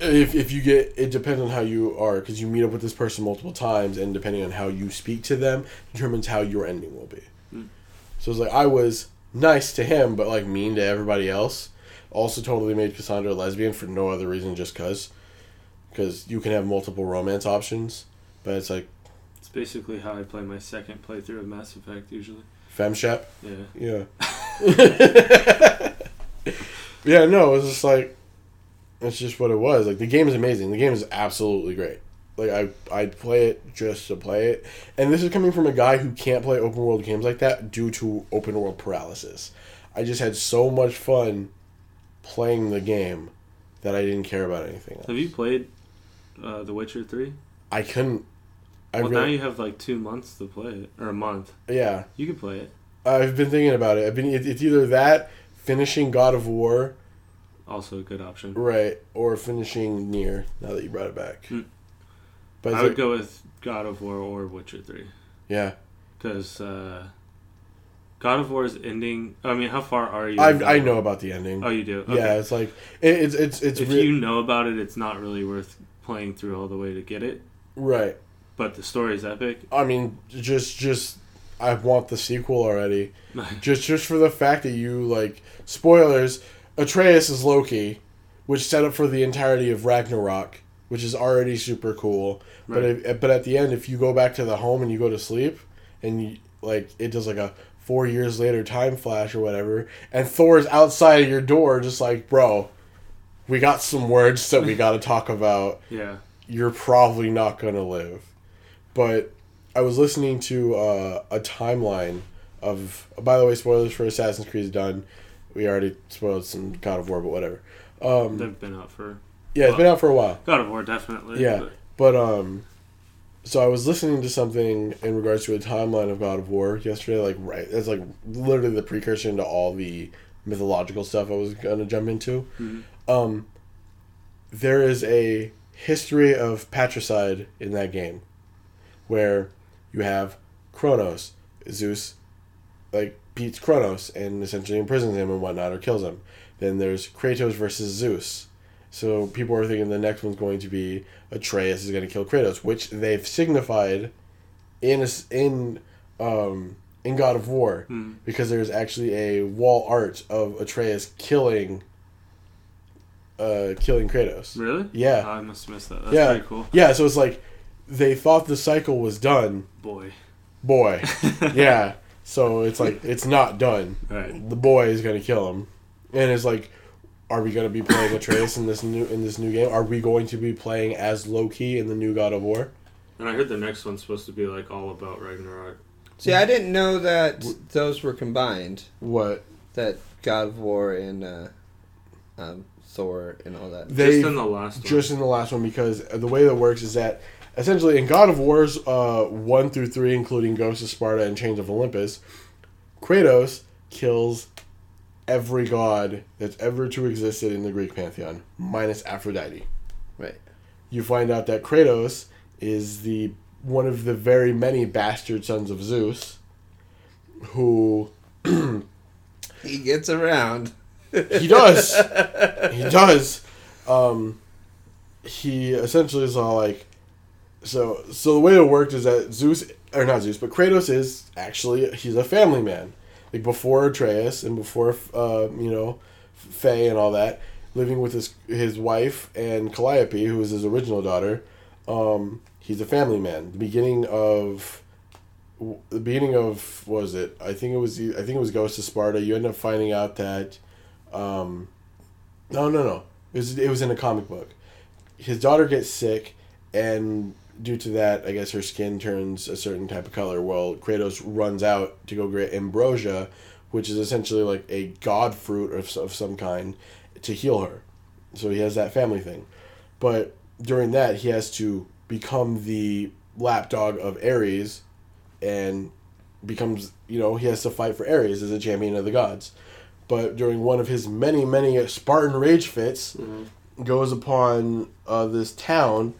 If you get... It depends on how you are, because you meet up with this person multiple times, and depending on how you speak to them determines how your ending will be. Mm. So it's I was nice to him, but mean to everybody else. Also totally made Cassandra a lesbian for no other reason, just because. Because you can have multiple romance options, but it's It's basically how I play my second playthrough of Mass Effect, usually. Femshap? Yeah. Yeah. Yeah, no, it's just That's just what it was. The game is amazing. The game is absolutely great. I'd play it just to play it. And this is coming from a guy who can't play open world games like that due to open world paralysis. I just had so much fun playing the game that I didn't care about anything else. Have you played The Witcher 3? I couldn't. I Well, now you have like 2 months to play it, or a month. Yeah. You can play it. I've been thinking about it. It's either that, finishing God of War. Also a good option. Right, or finishing Nier, now that you brought it back. Mm. But I would go with God of War or Witcher 3. Yeah. Because God of War is ending. I mean, how far are you? I know about the ending. Oh, you do? Okay. Yeah, it's like... If you know about it, it's not really worth playing through all the way to get it. Right. But the story is epic. I mean, just I want the sequel already. just for the fact that you, like... Spoilers, Atreus is Loki, which set up for the entirety of Ragnarok, which is already super cool. Right. But at the end, if you go back to the home and you go to sleep, and you, like it does like a 4 years later time flash or whatever, and Thor's outside of your door just like, bro, we got some words that we gotta talk about. Yeah. You're probably not gonna live. But I was listening to a timeline of... By the way, spoilers for Assassin's Creed is done. We already spoiled some God of War, but whatever. They've been out for... Yeah, it's been out for a while. God of War, definitely. Yeah, so I was listening to something in regards to a timeline of God of War yesterday. Like, right, that's like literally the precursor into all the mythological stuff I was gonna jump into. Mm-hmm. There is a history of patricide in that game, where you have Kronos, Zeus, like beats Kronos and essentially imprisons him and whatnot or kills him. Then there's Kratos versus Zeus. So people are thinking the next one's going to be Atreus is going to kill Kratos, which they've signified in God of War, because there's actually a wall art of Atreus killing Kratos. Really? Yeah. I must have missed that. That's pretty cool. Yeah, so it's like they thought the cycle was done. Boy. Yeah. So it's like it's not done. Right. The boy is going to kill him. And it's like, are we going to be playing Atreus in this new game? Are we going to be playing as Loki in the new God of War? And I heard the next one's supposed to be like all about Ragnarok. See, I didn't know that those were combined. What? That God of War and Thor and all that. Just in the last one, because the way that works is that essentially in God of Wars 1 through 3, including Ghost of Sparta and Chains of Olympus, Kratos kills every god that's ever to existed in the Greek pantheon, minus Aphrodite. Right. You find out that Kratos is one of the very many bastard sons of Zeus, who he gets around. He does. He essentially is all like, so the way it worked is that Kratos is actually, he's a family man. Like, before Atreus and before, Faye and all that, living with his wife and Calliope, who is his original daughter, he's a family man. The beginning of, what was it? I think it was Ghost of Sparta. You end up finding out that, no. It was in a comic book. His daughter gets sick, and due to that, I guess her skin turns a certain type of color. Well, Kratos runs out to go get ambrosia, which is essentially like a god fruit of some kind, to heal her. So he has that family thing. But during that, he has to become the lapdog of Ares, and becomes, he has to fight for Ares as a champion of the gods. But during one of his many, many Spartan rage fits, goes upon this town,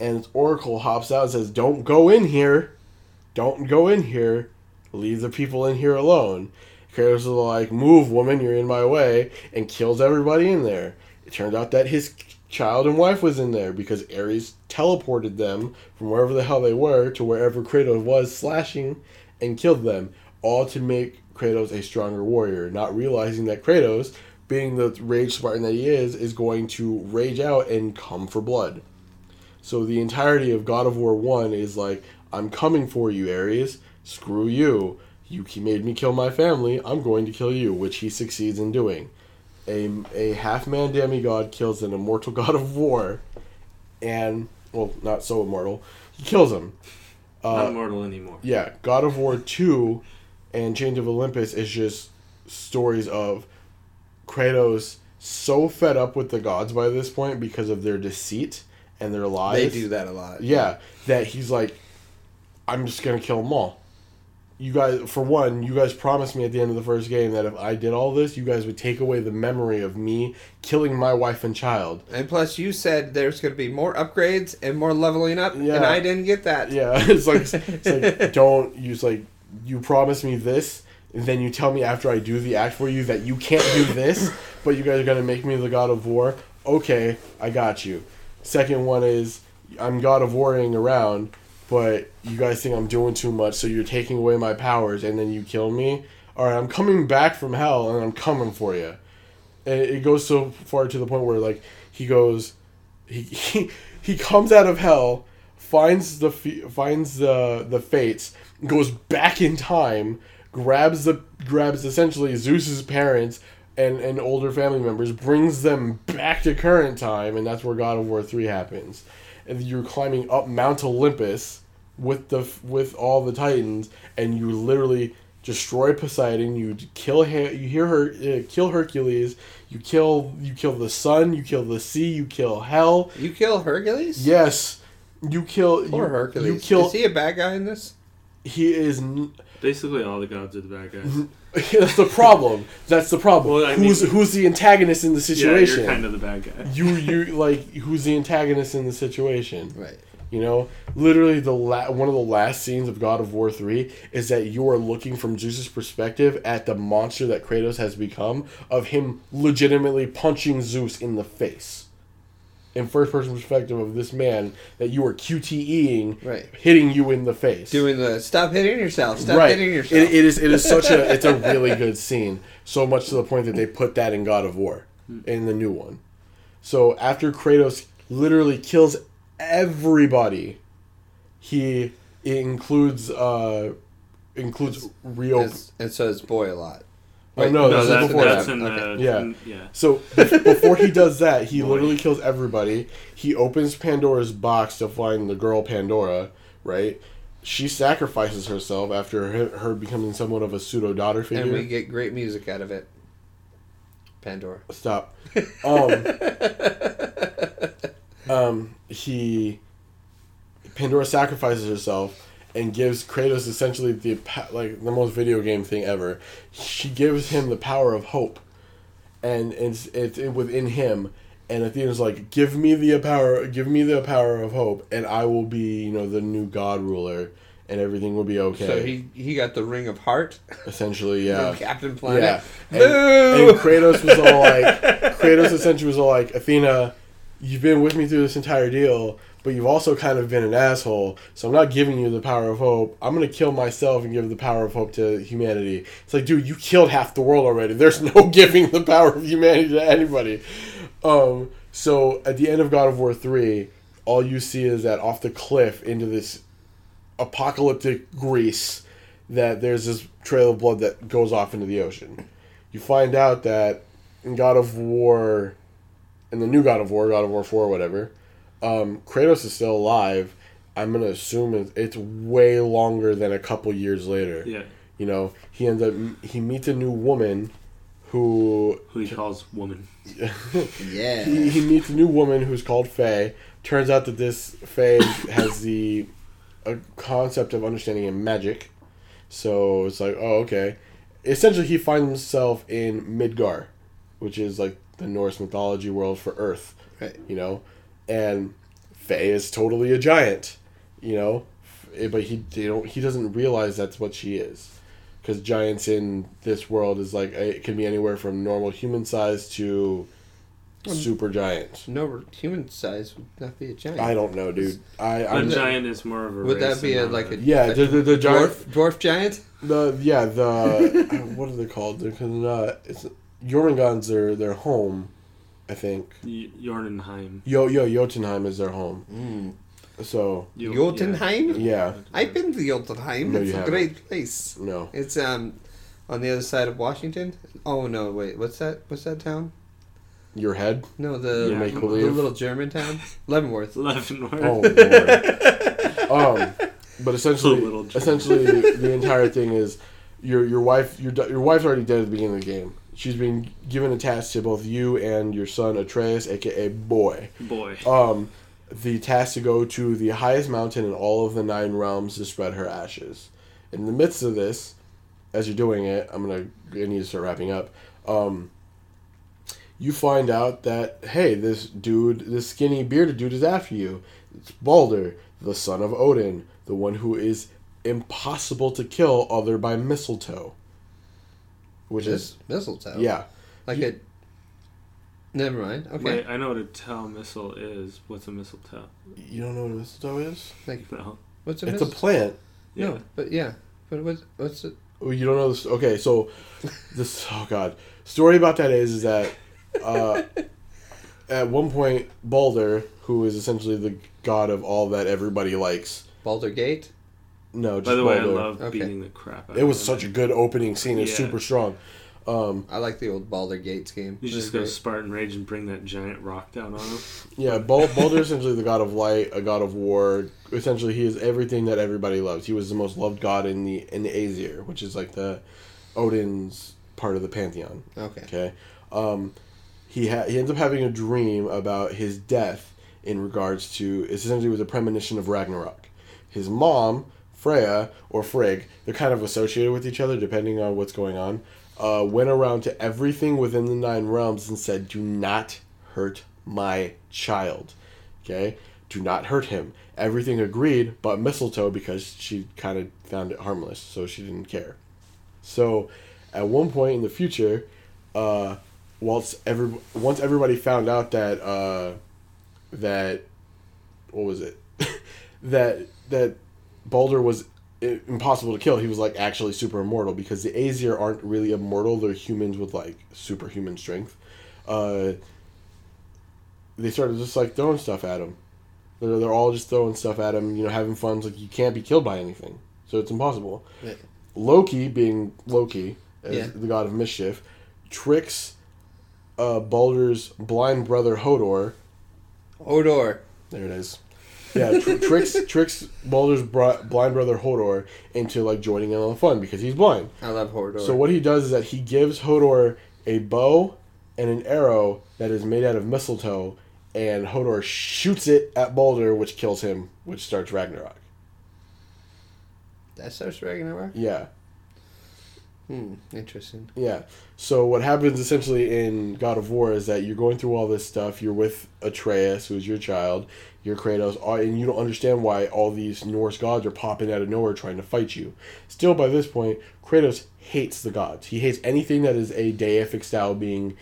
and its oracle hops out and says, Don't go in here. Leave the people in here alone. Kratos is like, move, woman, you're in my way. And kills everybody in there. It turns out that his child and wife was in there, because Ares teleported them from wherever the hell they were to wherever Kratos was slashing, and killed them. All to make Kratos a stronger warrior. Not realizing that Kratos, being the rage Spartan that he is going to rage out and come for blood. So the entirety of God of War 1 is like, I'm coming for you, Ares. Screw you. You made me kill my family. I'm going to kill you, which he succeeds in doing. A half-man demigod kills an immortal god of war. And, well, not so immortal. He kills him. Not immortal anymore. Yeah. God of War 2 and Chains of Olympus is just stories of Kratos so fed up with the gods by this point because of their deceit and their lies. They do that a lot. Yeah. That he's like, I'm just going to kill them all. You guys, for one, you guys promised me at the end of the first game that if I did all this, you guys would take away the memory of me killing my wife and child. And plus, you said there's going to be more upgrades and more leveling up, and I didn't get that. Yeah, it's like don't use, like, you promised me this, and then you tell me after I do the act for you that you can't do this, but you guys are going to make me the God of War. Okay, I got you. Second one is, I'm God of Warring around, but you guys think I'm doing too much, so you're taking away my powers, and then you kill me. All right, I'm coming back from hell, and I'm coming for you. And it goes so far to the point where, like, he comes out of hell, finds the fates, goes back in time, grabs essentially Zeus's parents and older family members, brings them back to current time, and that's where God of War 3 happens. And you're climbing up Mount Olympus with all the Titans, and you literally destroy Poseidon. You kill kill Hercules. You kill the sun. You kill the sea. You kill hell. You kill Hercules? Yes, you kill. Poor Hercules. Is he a bad guy in this? He is. Basically, all the gods are the bad guys. That's the problem. Well, I mean, who's the antagonist in the situation? Yeah, you're kind of the bad guy. You like, who's the antagonist in the situation? Right. You know, literally one of the last scenes of God of War 3 is that you are looking from Zeus's perspective at the monster that Kratos has become, of him legitimately punching Zeus in the face. In first-person perspective of this man that you are QTEing, right, hitting you in the face. Doing the, stop hitting yourself, stop right. hitting yourself. It is such a, it's a really good scene. So much to the point that they put that in God of War, in the new one. So after Kratos literally kills everybody, it includes Rio. It says boy a lot. Wait, no, that's before that. Okay. Yeah. So before he does that, he literally kills everybody. He opens Pandora's box to find the girl Pandora, right? She sacrifices herself after her becoming somewhat of a pseudo-daughter figure. And we get great music out of it. Pandora. Stop. Pandora sacrifices herself and gives Kratos essentially the most video game thing ever. She gives him the power of hope, and it's within him. And Athena's like, give me the power of hope, and I will be, the new god ruler, and everything will be okay. So he got the Ring of Heart, essentially, yeah. From Captain Planet. Yeah. And Kratos essentially was all like, Athena, you've been with me through this entire deal, but you've also kind of been an asshole, so I'm not giving you the power of hope. I'm going to kill myself and give the power of hope to humanity. It's like, dude, you killed half the world already. There's no giving the power of humanity to anybody. So at the end of God of War 3, all you see is that off the cliff into this apocalyptic Greece, that there's this trail of blood that goes off into the ocean. You find out that in God of War, in the new God of War 4 or whatever, Kratos is still alive. I'm going to assume it's way longer than a couple years later. Yeah. He meets a new woman who he calls woman. Yeah. He meets a new woman who's called Faye. Turns out that this Faye has a concept of understanding in magic. So it's like, oh, okay. Essentially, he finds himself in Midgar, which is like the Norse mythology world for Earth. Right. And Faye is totally a giant, but he doesn't realize that's what she is, because giants in this world is like, it can be anywhere from normal human size to super giant. No, human size would not be a giant. I don't know, dude. Giant is more of a. Would race that be the giant dwarf giant? What are they called? Because Jormungandr's their home. I think Jotunheim. Jotunheim is their home. Mm. So Jotunheim. Yeah, I've been to Jotunheim. No, it's a great place. No, it's on the other side of Washington. Oh no, wait, what's that? What's that town? Your head? No, the little German town, Leavenworth. Leavenworth. Oh Lord. But essentially, the entire thing is your wife's already dead at the beginning of the game. She's been given a task to both you and your son Atreus, a.k.a. Boy. the task to go to the highest mountain in all of the 9 realms to spread her ashes. In the midst of this, as you're doing it, I need to start wrapping up. You find out that, hey, this skinny bearded dude is after you. It's Baldur, the son of Odin, the one who is impossible to kill other by mistletoe. Which is mistletoe? Yeah. Never mind. Okay. Wait, I know what a tell missile is. What's a mistletoe? You don't know what a mistletoe is? No. What's a mistletoe? It's a plant. Yeah. No, but yeah. But what's it? Oh, you don't know this? Okay, so this. Oh God. Story about that is that at one point Baldur, who is essentially the god of all that everybody likes. Baldur Gate? No, just Baldur. By the way, Baldur. I love beating the crap out of it. It was such a good opening scene. It's super strong. I like the old Baldur Gates game. You just go Spartan Rage and bring that giant rock down on him. Yeah, Baldur is essentially the god of light, a god of war. Essentially, he is everything that everybody loves. He was the most loved god in the Aesir, which is like the Odin's part of the pantheon. Okay. He ends up having a dream about his death in regards to essentially it was a premonition of Ragnarok. His mom, Freya or Frigg, they're kind of associated with each other depending on what's going on. Went around to everything within the 9 realms and said, do not hurt my child. Okay? Do not hurt him. Everything agreed, but mistletoe, because she kind of found it harmless, so she didn't care. So, at one point in the future, once everybody found out that, what was it? that Baldur was impossible to kill, he was like actually super immortal, because the Aesir aren't really immortal, they're humans with like superhuman strength. They started just like throwing stuff at him. They're all just throwing stuff at him, having fun. It's like you can't be killed by anything, so it's impossible. Yeah. Loki, being Loki as the god of mischief, tricks Baldur's blind brother Hodor. There it is. Yeah, tricks Baldur's blind brother Hodor into like joining in on the fun because he's blind. I love Hodor. So what he does is that he gives Hodor a bow and an arrow that is made out of mistletoe, and Hodor shoots it at Baldur, which kills him, which starts Ragnarok. That starts Ragnarok? Yeah. Interesting. Yeah. So what happens essentially in God of War is that you're going through all this stuff. You're with Atreus, who's your child, your Kratos, and you don't understand why all these Norse gods are popping out of nowhere trying to fight you. Still, by this point, Kratos hates the gods. He hates anything that is a deific style being,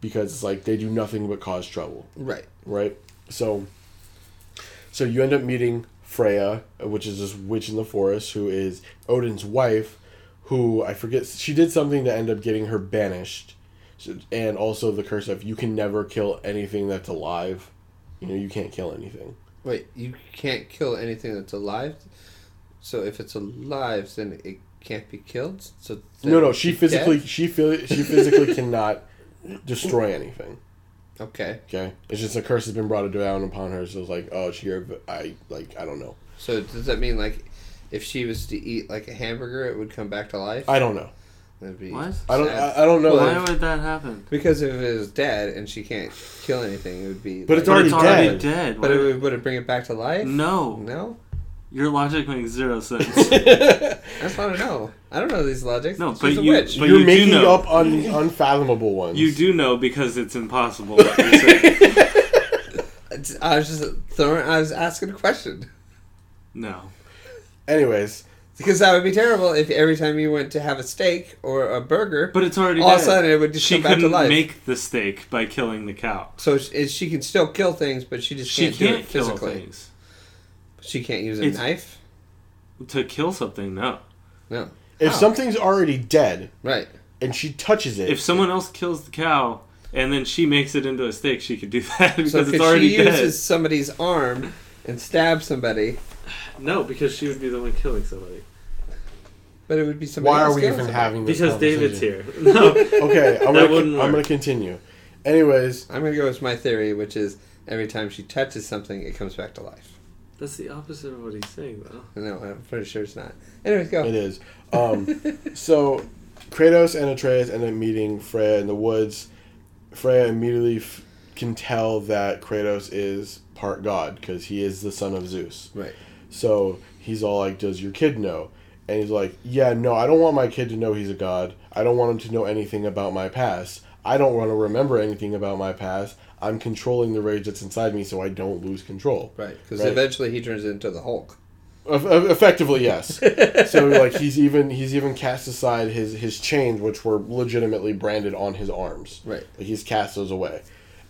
because it's like they do nothing but cause trouble. Right. So you end up meeting Freya, which is this witch in the forest who is Odin's wife, who, I forget, she did something to end up getting her banished. And also the curse of, you can never kill anything that's alive. You can't kill anything. Wait, you can't kill anything that's alive? So if it's alive, then it can't be killed? So no, she physically cannot destroy anything. Okay? It's just a curse has been brought down upon her, so it's like, oh, I don't know. So does that mean, like, if she was to eat like a hamburger, it would come back to life? I don't know. That'd be what? Sad. I don't know. Why would that happen? Because if it was dead and she can't kill anything, it would be. But it's already dead. But would it bring it back to life? No. Your logic makes zero sense. I just want to know. I don't know these logics. No, but you're making up unfathomable ones. You do know because it's impossible. What you're saying. I was asking a question. No. Anyways, because that would be terrible if every time you went to have a steak or a burger, but it's already all of a sudden it would just come back to life. She couldn't make the steak by killing the cow, so she can still kill things, but she can't do it physically. Things. She can't use a knife to kill something. No. If something's already dead, right, and she touches it, if someone else kills the cow and then she makes it into a steak, she could do that because it's already dead. She uses somebody's arm and stabs somebody. No, because she would be the one killing somebody. But it would be somebody. Why are we even having this? Because David's here. No. Okay, I'm going to continue. Anyways, I'm going to go with my theory, which is every time she touches something, it comes back to life. That's the opposite of what he's saying, though. No, I'm pretty sure it's not. Anyways, go. It is. So Kratos and Atreus end up meeting Freya in the woods. Freya immediately can tell that Kratos is part god because he is the son of Zeus. Right. So he's all like, does your kid know? And he's like, yeah, no, I don't want my kid to know he's a god. I don't want him to know anything about my past. I don't want to remember anything about my past. I'm controlling the rage that's inside me so I don't lose control. Right, because eventually he turns into the Hulk. Effectively, yes. So like he's even cast aside his chains, which were legitimately branded on his arms. Right, like, he's cast those away,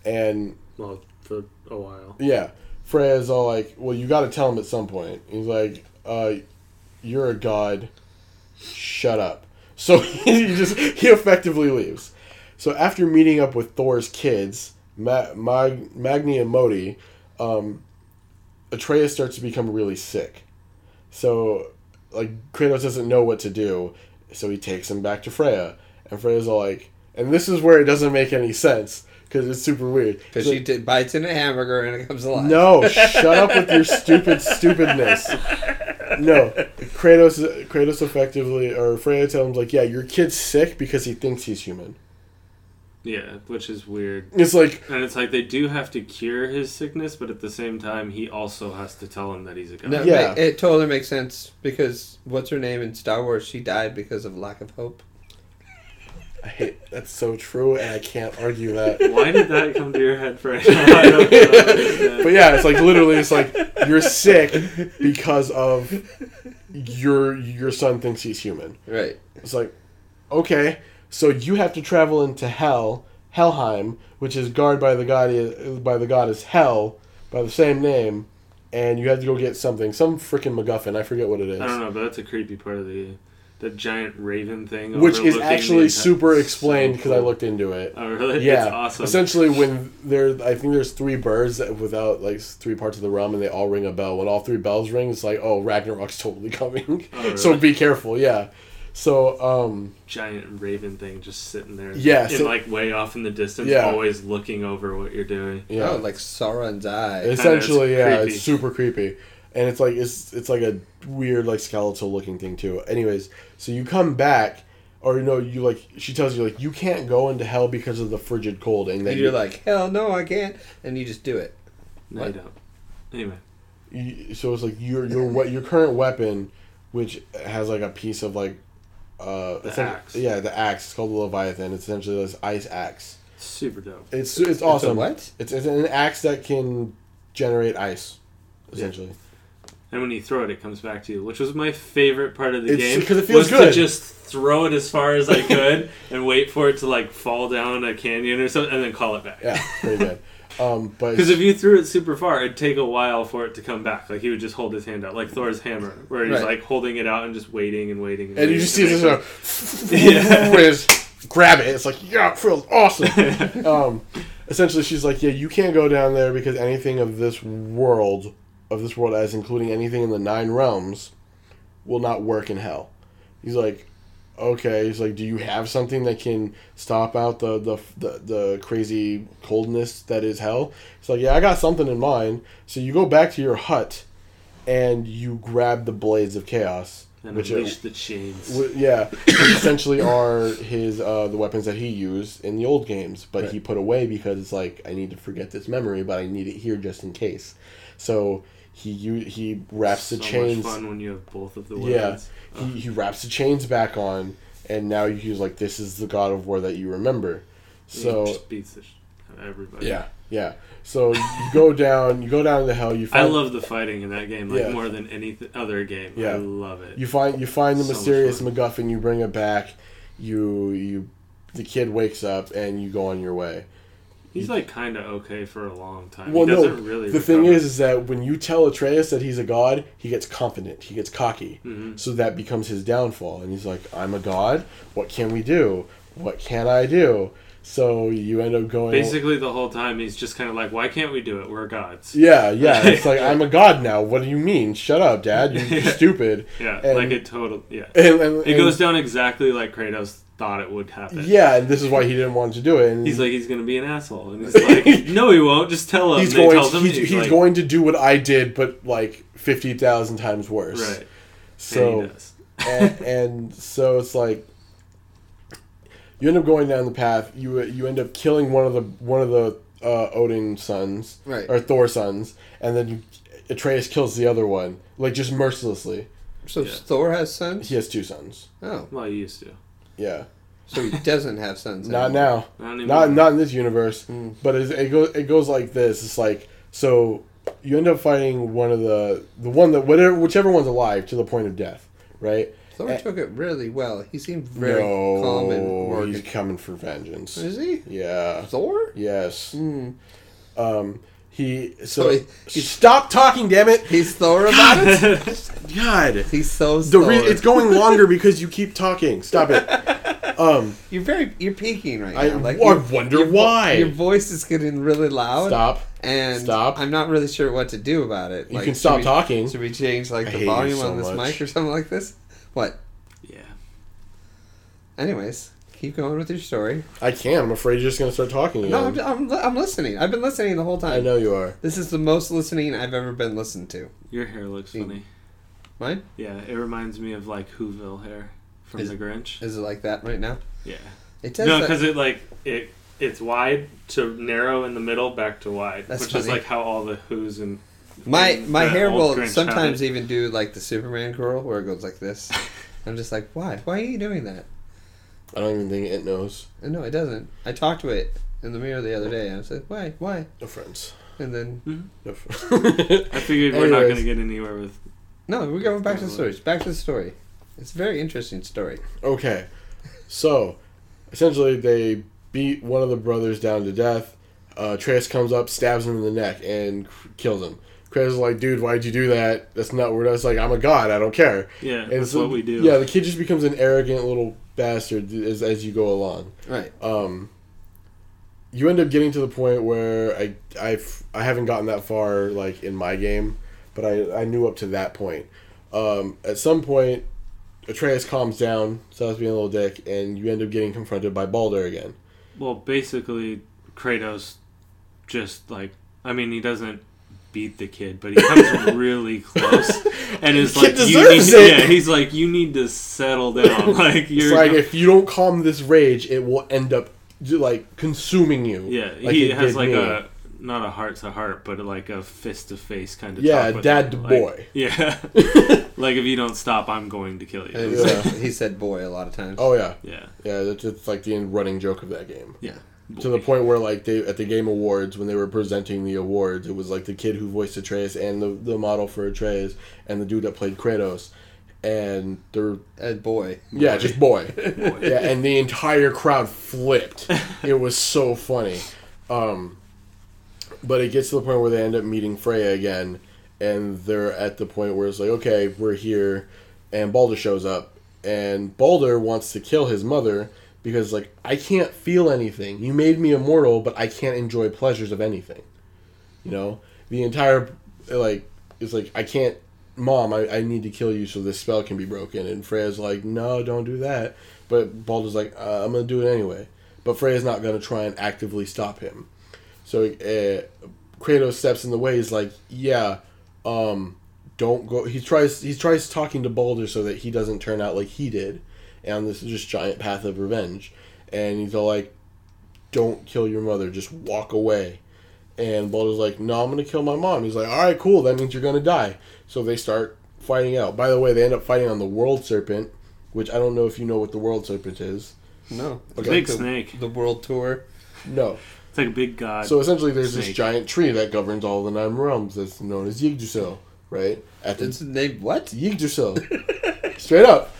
and for a while. Yeah, Freya's all like, "Well, you got to tell him at some point." He's like, "You're a god. Shut up." So he effectively leaves. So after meeting up with Thor's kids, Magni and Modi, Atreus starts to become really sick. So, like, Kratos doesn't know what to do, so he takes him back to Freya. And Freya's all like... And this is where it doesn't make any sense, because it's super weird. Because she bites into a hamburger and it comes alive. No, shut up with your stupidness. No, Kratos effectively... Or Freya tells him, like, yeah, your kid's sick because he thinks he's human. Yeah, which is weird. It's like... And it's like they do have to cure his sickness, but at the same time, he also has to tell him that he's a god. No, yeah. It totally makes sense, because what's her name in Star Wars? She died because of lack of hope. I hate... That's so true, and I can't argue that. Why did that come to your head, Frank? I don't know. But yeah, it's like, literally, it's like, you're sick because of your son thinks he's human. Right. It's like, okay... So you have to travel into Helheim, which is guarded by the goddess Hel, by the same name, and you have to go get some freaking MacGuffin. I forget what it is. I don't know, but that's a creepy part of the giant raven thing. Which is actually super explained because I looked into it. Oh really? Yeah, it's awesome. Essentially, when I think there's three birds that without like three parts of the realm, and they all ring a bell. When all three bells ring, it's like, oh, Ragnarok's totally coming. Oh, really? So be careful. Yeah. So, giant raven thing just sitting there. Yeah. So, like, way off in the distance, yeah. Always looking over what you're doing. Yeah. Oh, like Sauron's eye. Essentially, yeah, creepy. It's super creepy. And it's like, it's like a weird, like, skeletal looking thing, too. Anyways, so you come back, or, you know, you, like, she tells you, like, you can't go into hell because of the frigid cold. And then you're like, hell no, I can't. And you just do it. No, you don't. Anyway. So it's like, your current weapon, which has, like, a piece of, like, the axe. Yeah, the axe. It's called the Leviathan. It's essentially this ice axe. Super dope. It's awesome. What? It's an axe that can generate ice, essentially. Yeah. And when you throw it, it comes back to you, which was my favorite part of the game. Because it feels good. To just throw it as far as I could and wait for it to like fall down a canyon or something, and then call it back. Yeah, pretty good. Because if you threw it super far, it'd take a while for it to come back. Like, he would just hold his hand out, like Thor's hammer, where he's, like, holding it out and just waiting. And you just see this, grab it. It's like, yeah, it feels awesome. Essentially, she's like, yeah, you can't go down there because anything of this world as including anything in the 9 realms, will not work in hell. He's like... Okay, he's like, do you have something that can stop out the crazy coldness that is hell? He's like, yeah, I got something in mind. So you go back to your hut, and you grab the blades of chaos. And unleash the chains. Yeah, essentially are his the weapons that he used in the old games, but he put away because it's like, I need to forget this memory, but I need it here just in case. So... He wraps the chains. So much fun when you have both of the weapons. Yeah, he wraps the chains back on, and now he's like, "This is the God of War that you remember." So he just beats the shit out of everybody. Yeah. So you go down to hell. I love the fighting in that game, like more than any other game. Yeah. I love it. You find the mysterious MacGuffin. You bring it back. The kid wakes up, and you go on your way. He's, like, kind of okay for a long time. Well, he doesn't really recover. The thing is that when you tell Atreus that he's a god, he gets confident. He gets cocky. Mm-hmm. So that becomes his downfall. And he's like, I'm a god? What can we do? What can I do? So you end up going... Basically, the whole time, he's just kind of like, why can't we do it? We're gods. Yeah. It's like, I'm a god now. What do you mean? Shut up, Dad. You're stupid. Yeah, and, like, it totally... Yeah. It goes down exactly like Kratos thought it would happen. Yeah, and this is why he didn't want to do it. And he's like, he's going to be an asshole. And he's like, no, he won't. Just tell him. He's going to do what I did, but like 50,000 times worse. Right. So, and he does. and so it's like you end up going down the path. You end up killing one of the Odin's sons, right, or Thor's sons, and then Atreus kills the other one, like, just mercilessly. So yeah. Thor has sons? He has two sons. Oh. Well, he used to. Yeah. So he doesn't have sons anymore. Not now. Not anymore. Not in this universe. Mm. But it goes like this. It's like, so you end up fighting one of whichever one's alive to the point of death, right? Thor took it really well. He seemed very calm and working. He's coming for vengeance. Is he? Yeah. Thor? Yes. Mm. He stop talking, damn it! He's Thor about it. God, he's so Thor. It's going longer because you keep talking. Stop it. You're peaking right now. I wonder why your voice is getting really loud. Stop. I'm not really sure what to do about it. You can stop talking. Should we change the volume on this mic or something like this? What? Yeah. Anyways. Keep going with your story. I can't. I'm afraid you're just going to start talking again. No, I'm listening. I've been listening the whole time. I know you are. This is the most listening I've ever been listened to. Your hair looks funny. Mine? Yeah, it reminds me of, Whoville hair from The Grinch. Is it like that right now? Yeah. It does. No, because it's wide to narrow in the middle, back to wide. That's which funny. Is, how all the Whos and... My hair will Grinch sometimes habit. Even do, the Superman curl, where it goes like this. I'm just like, why? Why are you doing that? I don't even think it knows. No, it doesn't. I talked to it in the mirror the other day, and I said, why? No friends. And then... Mm-hmm. No friends. I figured we're not going to get anywhere with... No, we're going back to the story. Back to the story. It's a very interesting story. Okay. So, essentially, they beat one of the brothers down to death. Atreus comes up, stabs him in the neck, and kills him. Kratos is like, dude, why'd you do that? That's not weird. It's like, I'm a god. I don't care. Yeah, and that's what we do. Yeah, the kid just becomes an arrogant little bastard as you go along. Right. You end up getting to the point where I haven't gotten that far in my game, but I knew up to that point. At some point, Atreus calms down, stops being a little dick, and you end up getting confronted by Baldur again. Well, basically, Kratos just he doesn't beat the kid, but he comes really close and is like, he's like, you need to settle down. If you don't calm this rage, it will end up consuming you. Yeah, he has a not a heart to heart, but a fist to face kind of. Yeah, talk dad to boy. Yeah, if you don't stop, I'm going to kill you. Yeah. He said boy a lot of times. Oh yeah, yeah, yeah. It's the running joke of that game. Yeah. To the point where, they at the Game Awards, when they were presenting the awards, it was, the kid who voiced Atreus and the model for Atreus and the dude that played Kratos. And they're... boy. Yeah, just boy. Yeah, and the entire crowd flipped. It was so funny. But it gets to the point where they end up meeting Freya again, and they're at the point where it's okay, we're here, and Baldur shows up. And Baldur wants to kill his mother... Because, I can't feel anything. You made me immortal, but I can't enjoy pleasures of anything. You know? The entire, I can't... Mom, I need to kill you so this spell can be broken. And Freya's like, no, don't do that. But Baldur's like, I'm going to do it anyway. But Freya's not going to try and actively stop him. So Kratos steps in the way. He's like, yeah, don't go... He tries talking to Baldur so that he doesn't turn out like he did. And this is just giant path of revenge. And he's all like, don't kill your mother. Just walk away. And Baldur's like, no, I'm going to kill my mom. He's like, all right, cool. That means you're going to die. So they start fighting out. By the way, they end up fighting on the World Serpent, which I don't know if you know what the World Serpent is. No. Okay. Big snake. The World Tour. No. It's like a big god. So essentially there's snake. This giant tree that governs all the 9 realms that's known as Yggdrasil, right? It's named what? Yggdrasil. Straight up.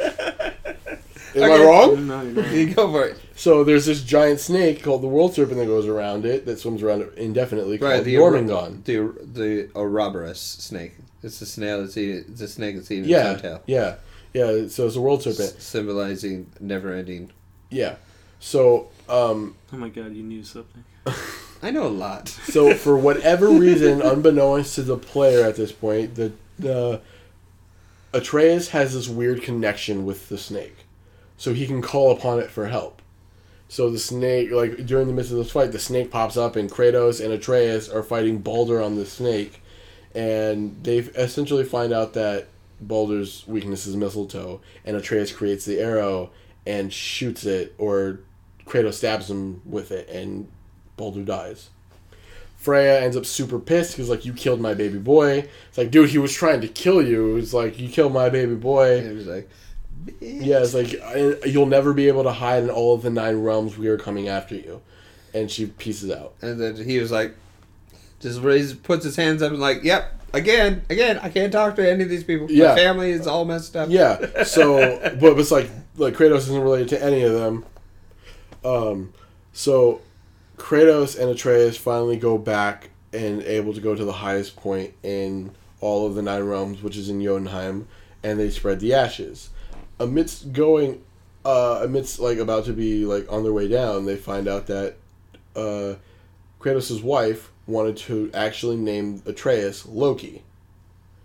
Am I wrong? No, you're not. You go for it. So there's this giant snake called the World Serpent that goes around it, that swims around it indefinitely, called the Jormungand. The Ouroboros snake. It's the snail that's eating. It's a snake that's eating its own tail. Yeah, yeah. So it's a World Serpent, symbolizing never-ending. Yeah. So. Oh my God! You knew something. I know a lot. So for whatever reason, unbeknownst to the player at this point, the Atreus has this weird connection with the snake. So he can call upon it for help. So the snake, during the midst of this fight, the snake pops up, and Kratos and Atreus are fighting Baldur on the snake, and they essentially find out that Baldur's weakness is mistletoe, and Atreus creates the arrow and shoots it, or Kratos stabs him with it, and Baldur dies. Freya ends up super pissed because, like, you killed my baby boy. It's like, dude, he was trying to kill you. It's like, you killed my baby boy. And it was like, bitch. Yeah, it's like, you'll never be able to hide in all of the 9 realms. We are coming after you. And she pieces out. And then he was like, just raises, puts his hands up and like, yep, again, I can't talk to any of these people. Yeah. My family is all messed up. Yeah, so, but it's like, Kratos isn't related to any of them. So... Kratos and Atreus finally go back and able to go to the highest point in all of the 9 realms, which is in Jotunheim, and they spread the ashes. Amidst on their way down, they find out that Kratos' wife wanted to actually name Atreus Loki.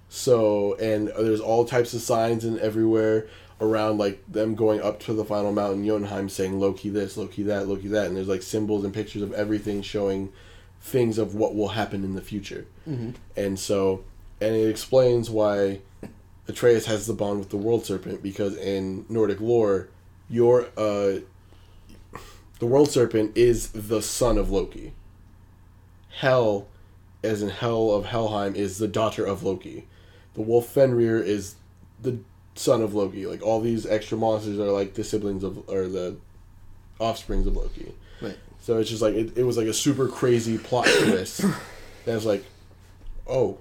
So, and there's all types of signs and everywhere around, like, them going up to the final mountain, Jotunheim, saying Loki this, Loki that, and there's, like, symbols and pictures of everything showing things of what will happen in the future. Mm-hmm. And so, and it explains why Atreus has the bond with the World Serpent, because in Nordic lore, the World Serpent is the son of Loki. Hel, as in Hel of Helheim, is the daughter of Loki. The wolf Fenrir is the son of Loki. Like, all these extra monsters are like the siblings of, or the offsprings of Loki. Right. So it's just like, it was like a super crazy plot twist. And I was like, oh,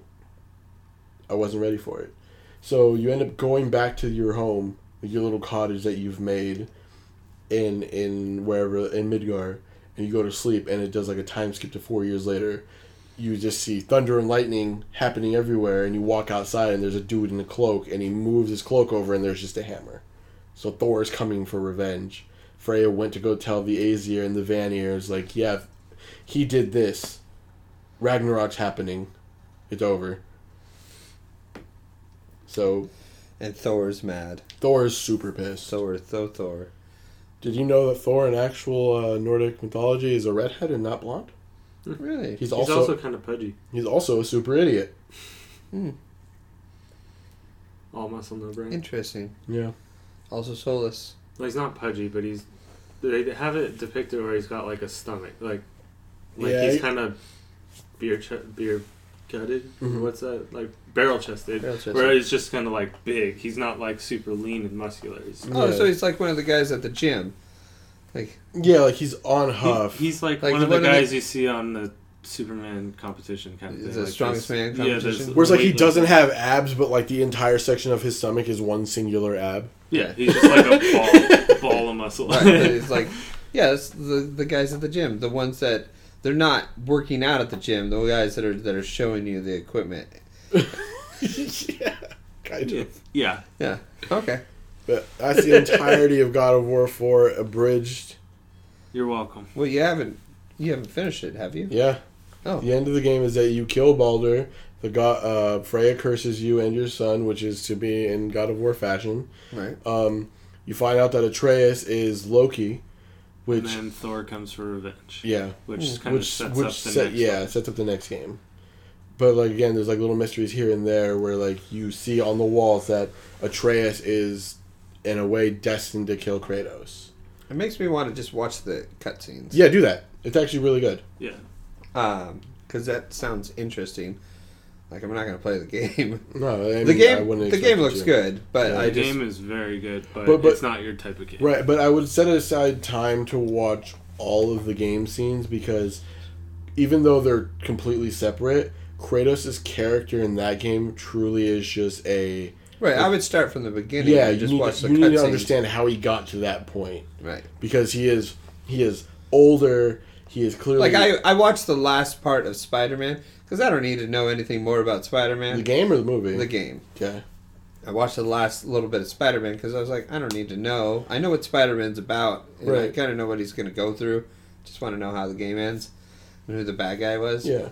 I wasn't ready for it. So you end up going back to your home, your little cottage that you've made in wherever, in Midgar, and you go to sleep, and it does like a time skip to 4 years later. You just see thunder and lightning happening everywhere, and you walk outside, and there's a dude in a cloak, and he moves his cloak over, and there's just a hammer. So Thor is coming for revenge. Freya went to go tell the Aesir and the Vanir, like, yeah, he did this. Ragnarok's happening. It's over. So... And Thor's mad. Thor is super pissed. Thor. Did you know that Thor in actual Nordic mythology is a redhead and not blonde? Really? He's also kind of pudgy. He's also a super idiot. Hmm. All muscle, no brain. Interesting. Yeah. Also soulless. Well, he's not pudgy, but he's... They have it depicted where he's got, like, a stomach. Like yeah, he's kind of beer gutted. Mm-hmm. What's that? Like, barrel-chested. Where he's just kind of, like, big. He's not, like, super lean and muscular. So he's like one of the guys at the gym. He's on Huff. He's like one of the guys you see on the Superman competition kind of thing. The strongest man competition. Yeah, whereas he doesn't have abs, but like the entire section of his stomach is one singular ab. Yeah, he's just like a ball of muscle. Right, it's like, yeah, it's the guys at the gym, the ones that they're not working out at the gym, the guys that are showing you the equipment. Yeah, kind of. Yeah. Okay. But that's the entirety of God of War 4 abridged. You're welcome. Well, you haven't finished it, have you? Yeah. Oh. The end of the game is that you kill Baldur. The god Freya curses you and your son, which is to be in God of War fashion. Right. You find out that Atreus is Loki, which, and then Thor comes for revenge. Yeah. Which sets up the next game. But, like, again, there's like little mysteries here and there where, like, you see on the walls that Atreus is, in a way, destined to kill Kratos. It makes me want to just watch the cutscenes. Yeah, do that. It's actually really good. Yeah. Because that sounds interesting. Like, I'm not going to play the game. No, I mean, I wouldn't. The game looks good, but yeah, the game is very good, but it's not your type of game. Right, but I would set aside time to watch all of the game scenes, because even though they're completely separate, Kratos' character in that game truly is just a... Right, I would start from the beginning. Yeah, and just watch the cutscenes. You need to understand how he got to that point. Right. Because he is older, he is clearly... Like, I watched the last part of Spider-Man, because I don't need to know anything more about Spider-Man. The game or the movie? The game. Okay. I watched the last little bit of Spider-Man, because I was like, I don't need to know. I know what Spider-Man's about, and right. I kind of know what he's going to go through. Just want to know how the game ends, and who the bad guy was. Yeah.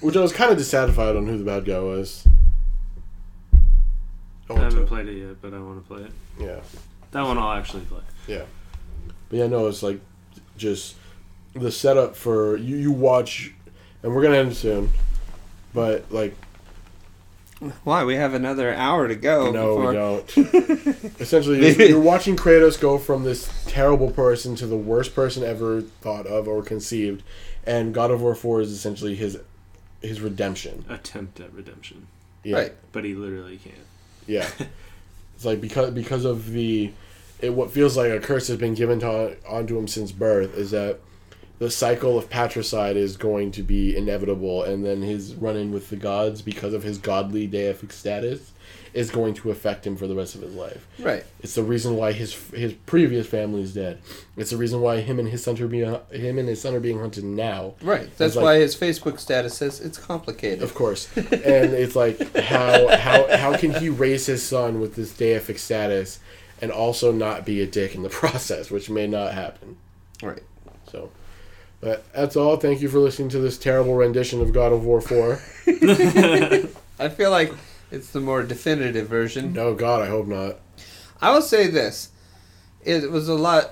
Which I was kind of dissatisfied on who the bad guy was. I haven't played it yet, but I want to play it. Yeah. That one I'll actually play. Yeah. But yeah, no, it's like just the setup for you watch, and we're going to end soon, but like Why? We have another hour to go. No, before... we don't. Essentially, you're watching Kratos go from this terrible person to the worst person ever thought of or conceived, and God of War 4 is essentially his redemption. Attempt at redemption. Yeah. Right. But he literally can't. Yeah. It's like because of what feels like a curse has been given onto him since birth is that the cycle of patricide is going to be inevitable, and then his run-in with the gods, because of his godly deific status, is going to affect him for the rest of his life. Right. It's the reason why his previous family is dead. It's the reason why him and his son are being hunted now. Right. That's why his Facebook status says it's complicated. Of course. And it's like how can he raise his son with this deific status and also not be a dick in the process, which may not happen. Right. So, but that's all. Thank you for listening to this terrible rendition of God of War 4. I feel like it's the more definitive version. No, God, I hope not. I will say this. It was a lot...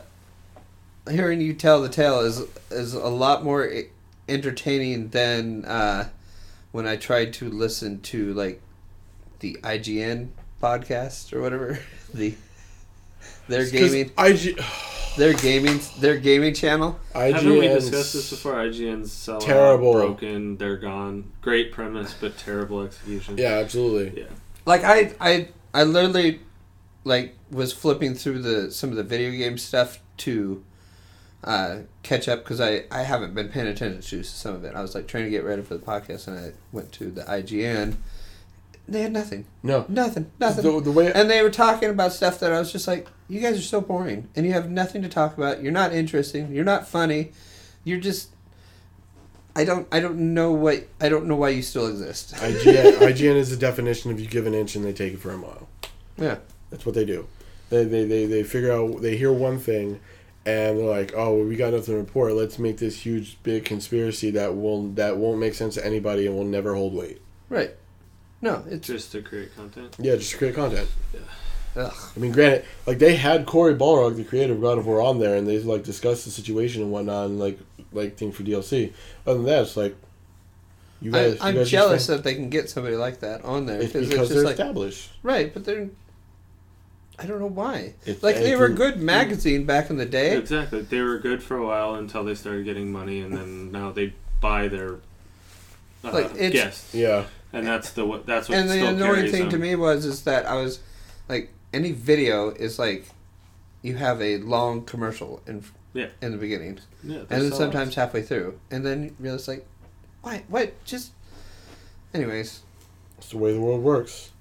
Hearing you tell the tale is a lot more entertaining than when I tried to listen to, like, the IGN podcast or whatever. Their gaming channel. IGN's Haven't we discussed this before? IGN's selling terrible, broken, they're gone. Great premise, but terrible execution. Yeah, absolutely. Yeah. Like I literally was flipping through some of the video game stuff to catch up because I haven't been paying attention to some of it. I was trying to get ready for the podcast, and I went to the IGN. They had nothing. No. Nothing. And they were talking about stuff that I was just like, you guys are so boring, and you have nothing to talk about. You're not interesting. You're not funny. You're just... I don't know why you still exist. IGN is the definition of you give an inch and they take it for a mile. Yeah. That's what they do. They figure out... They hear one thing, and they're like, oh, well, we got nothing to report. Let's make this huge, big conspiracy that won't make sense to anybody and will never hold weight. Right. No, it's just to create content. Yeah, just to create content. Yeah. Ugh. I mean, granted, they had Corey Balrog, the creator of God of War, on there, and they discussed the situation and whatnot, and thing for DLC. Other than that, it's like you guys. I'm jealous that they can get somebody like that on there because they're established, right? But they're. I don't know why. It's, they were a good magazine back in the day. Exactly, they were good for a while until they started getting money, and then now they buy their guests. Yeah. And that's what. And the annoying thing to me was that I was like, any video is you have a long commercial in the beginning, and then sometimes halfway through, and then you realize why? What? Just anyways. It's the way the world works.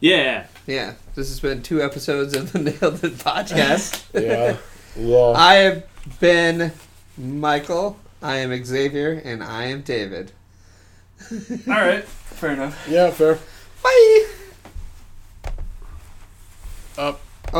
Yeah. Yeah. This has been 2 episodes of the Nailed It podcast. Yeah. Well. I have been Michael. I am Xavier, and I am David. All right, fair enough. Yeah, fair. Bye.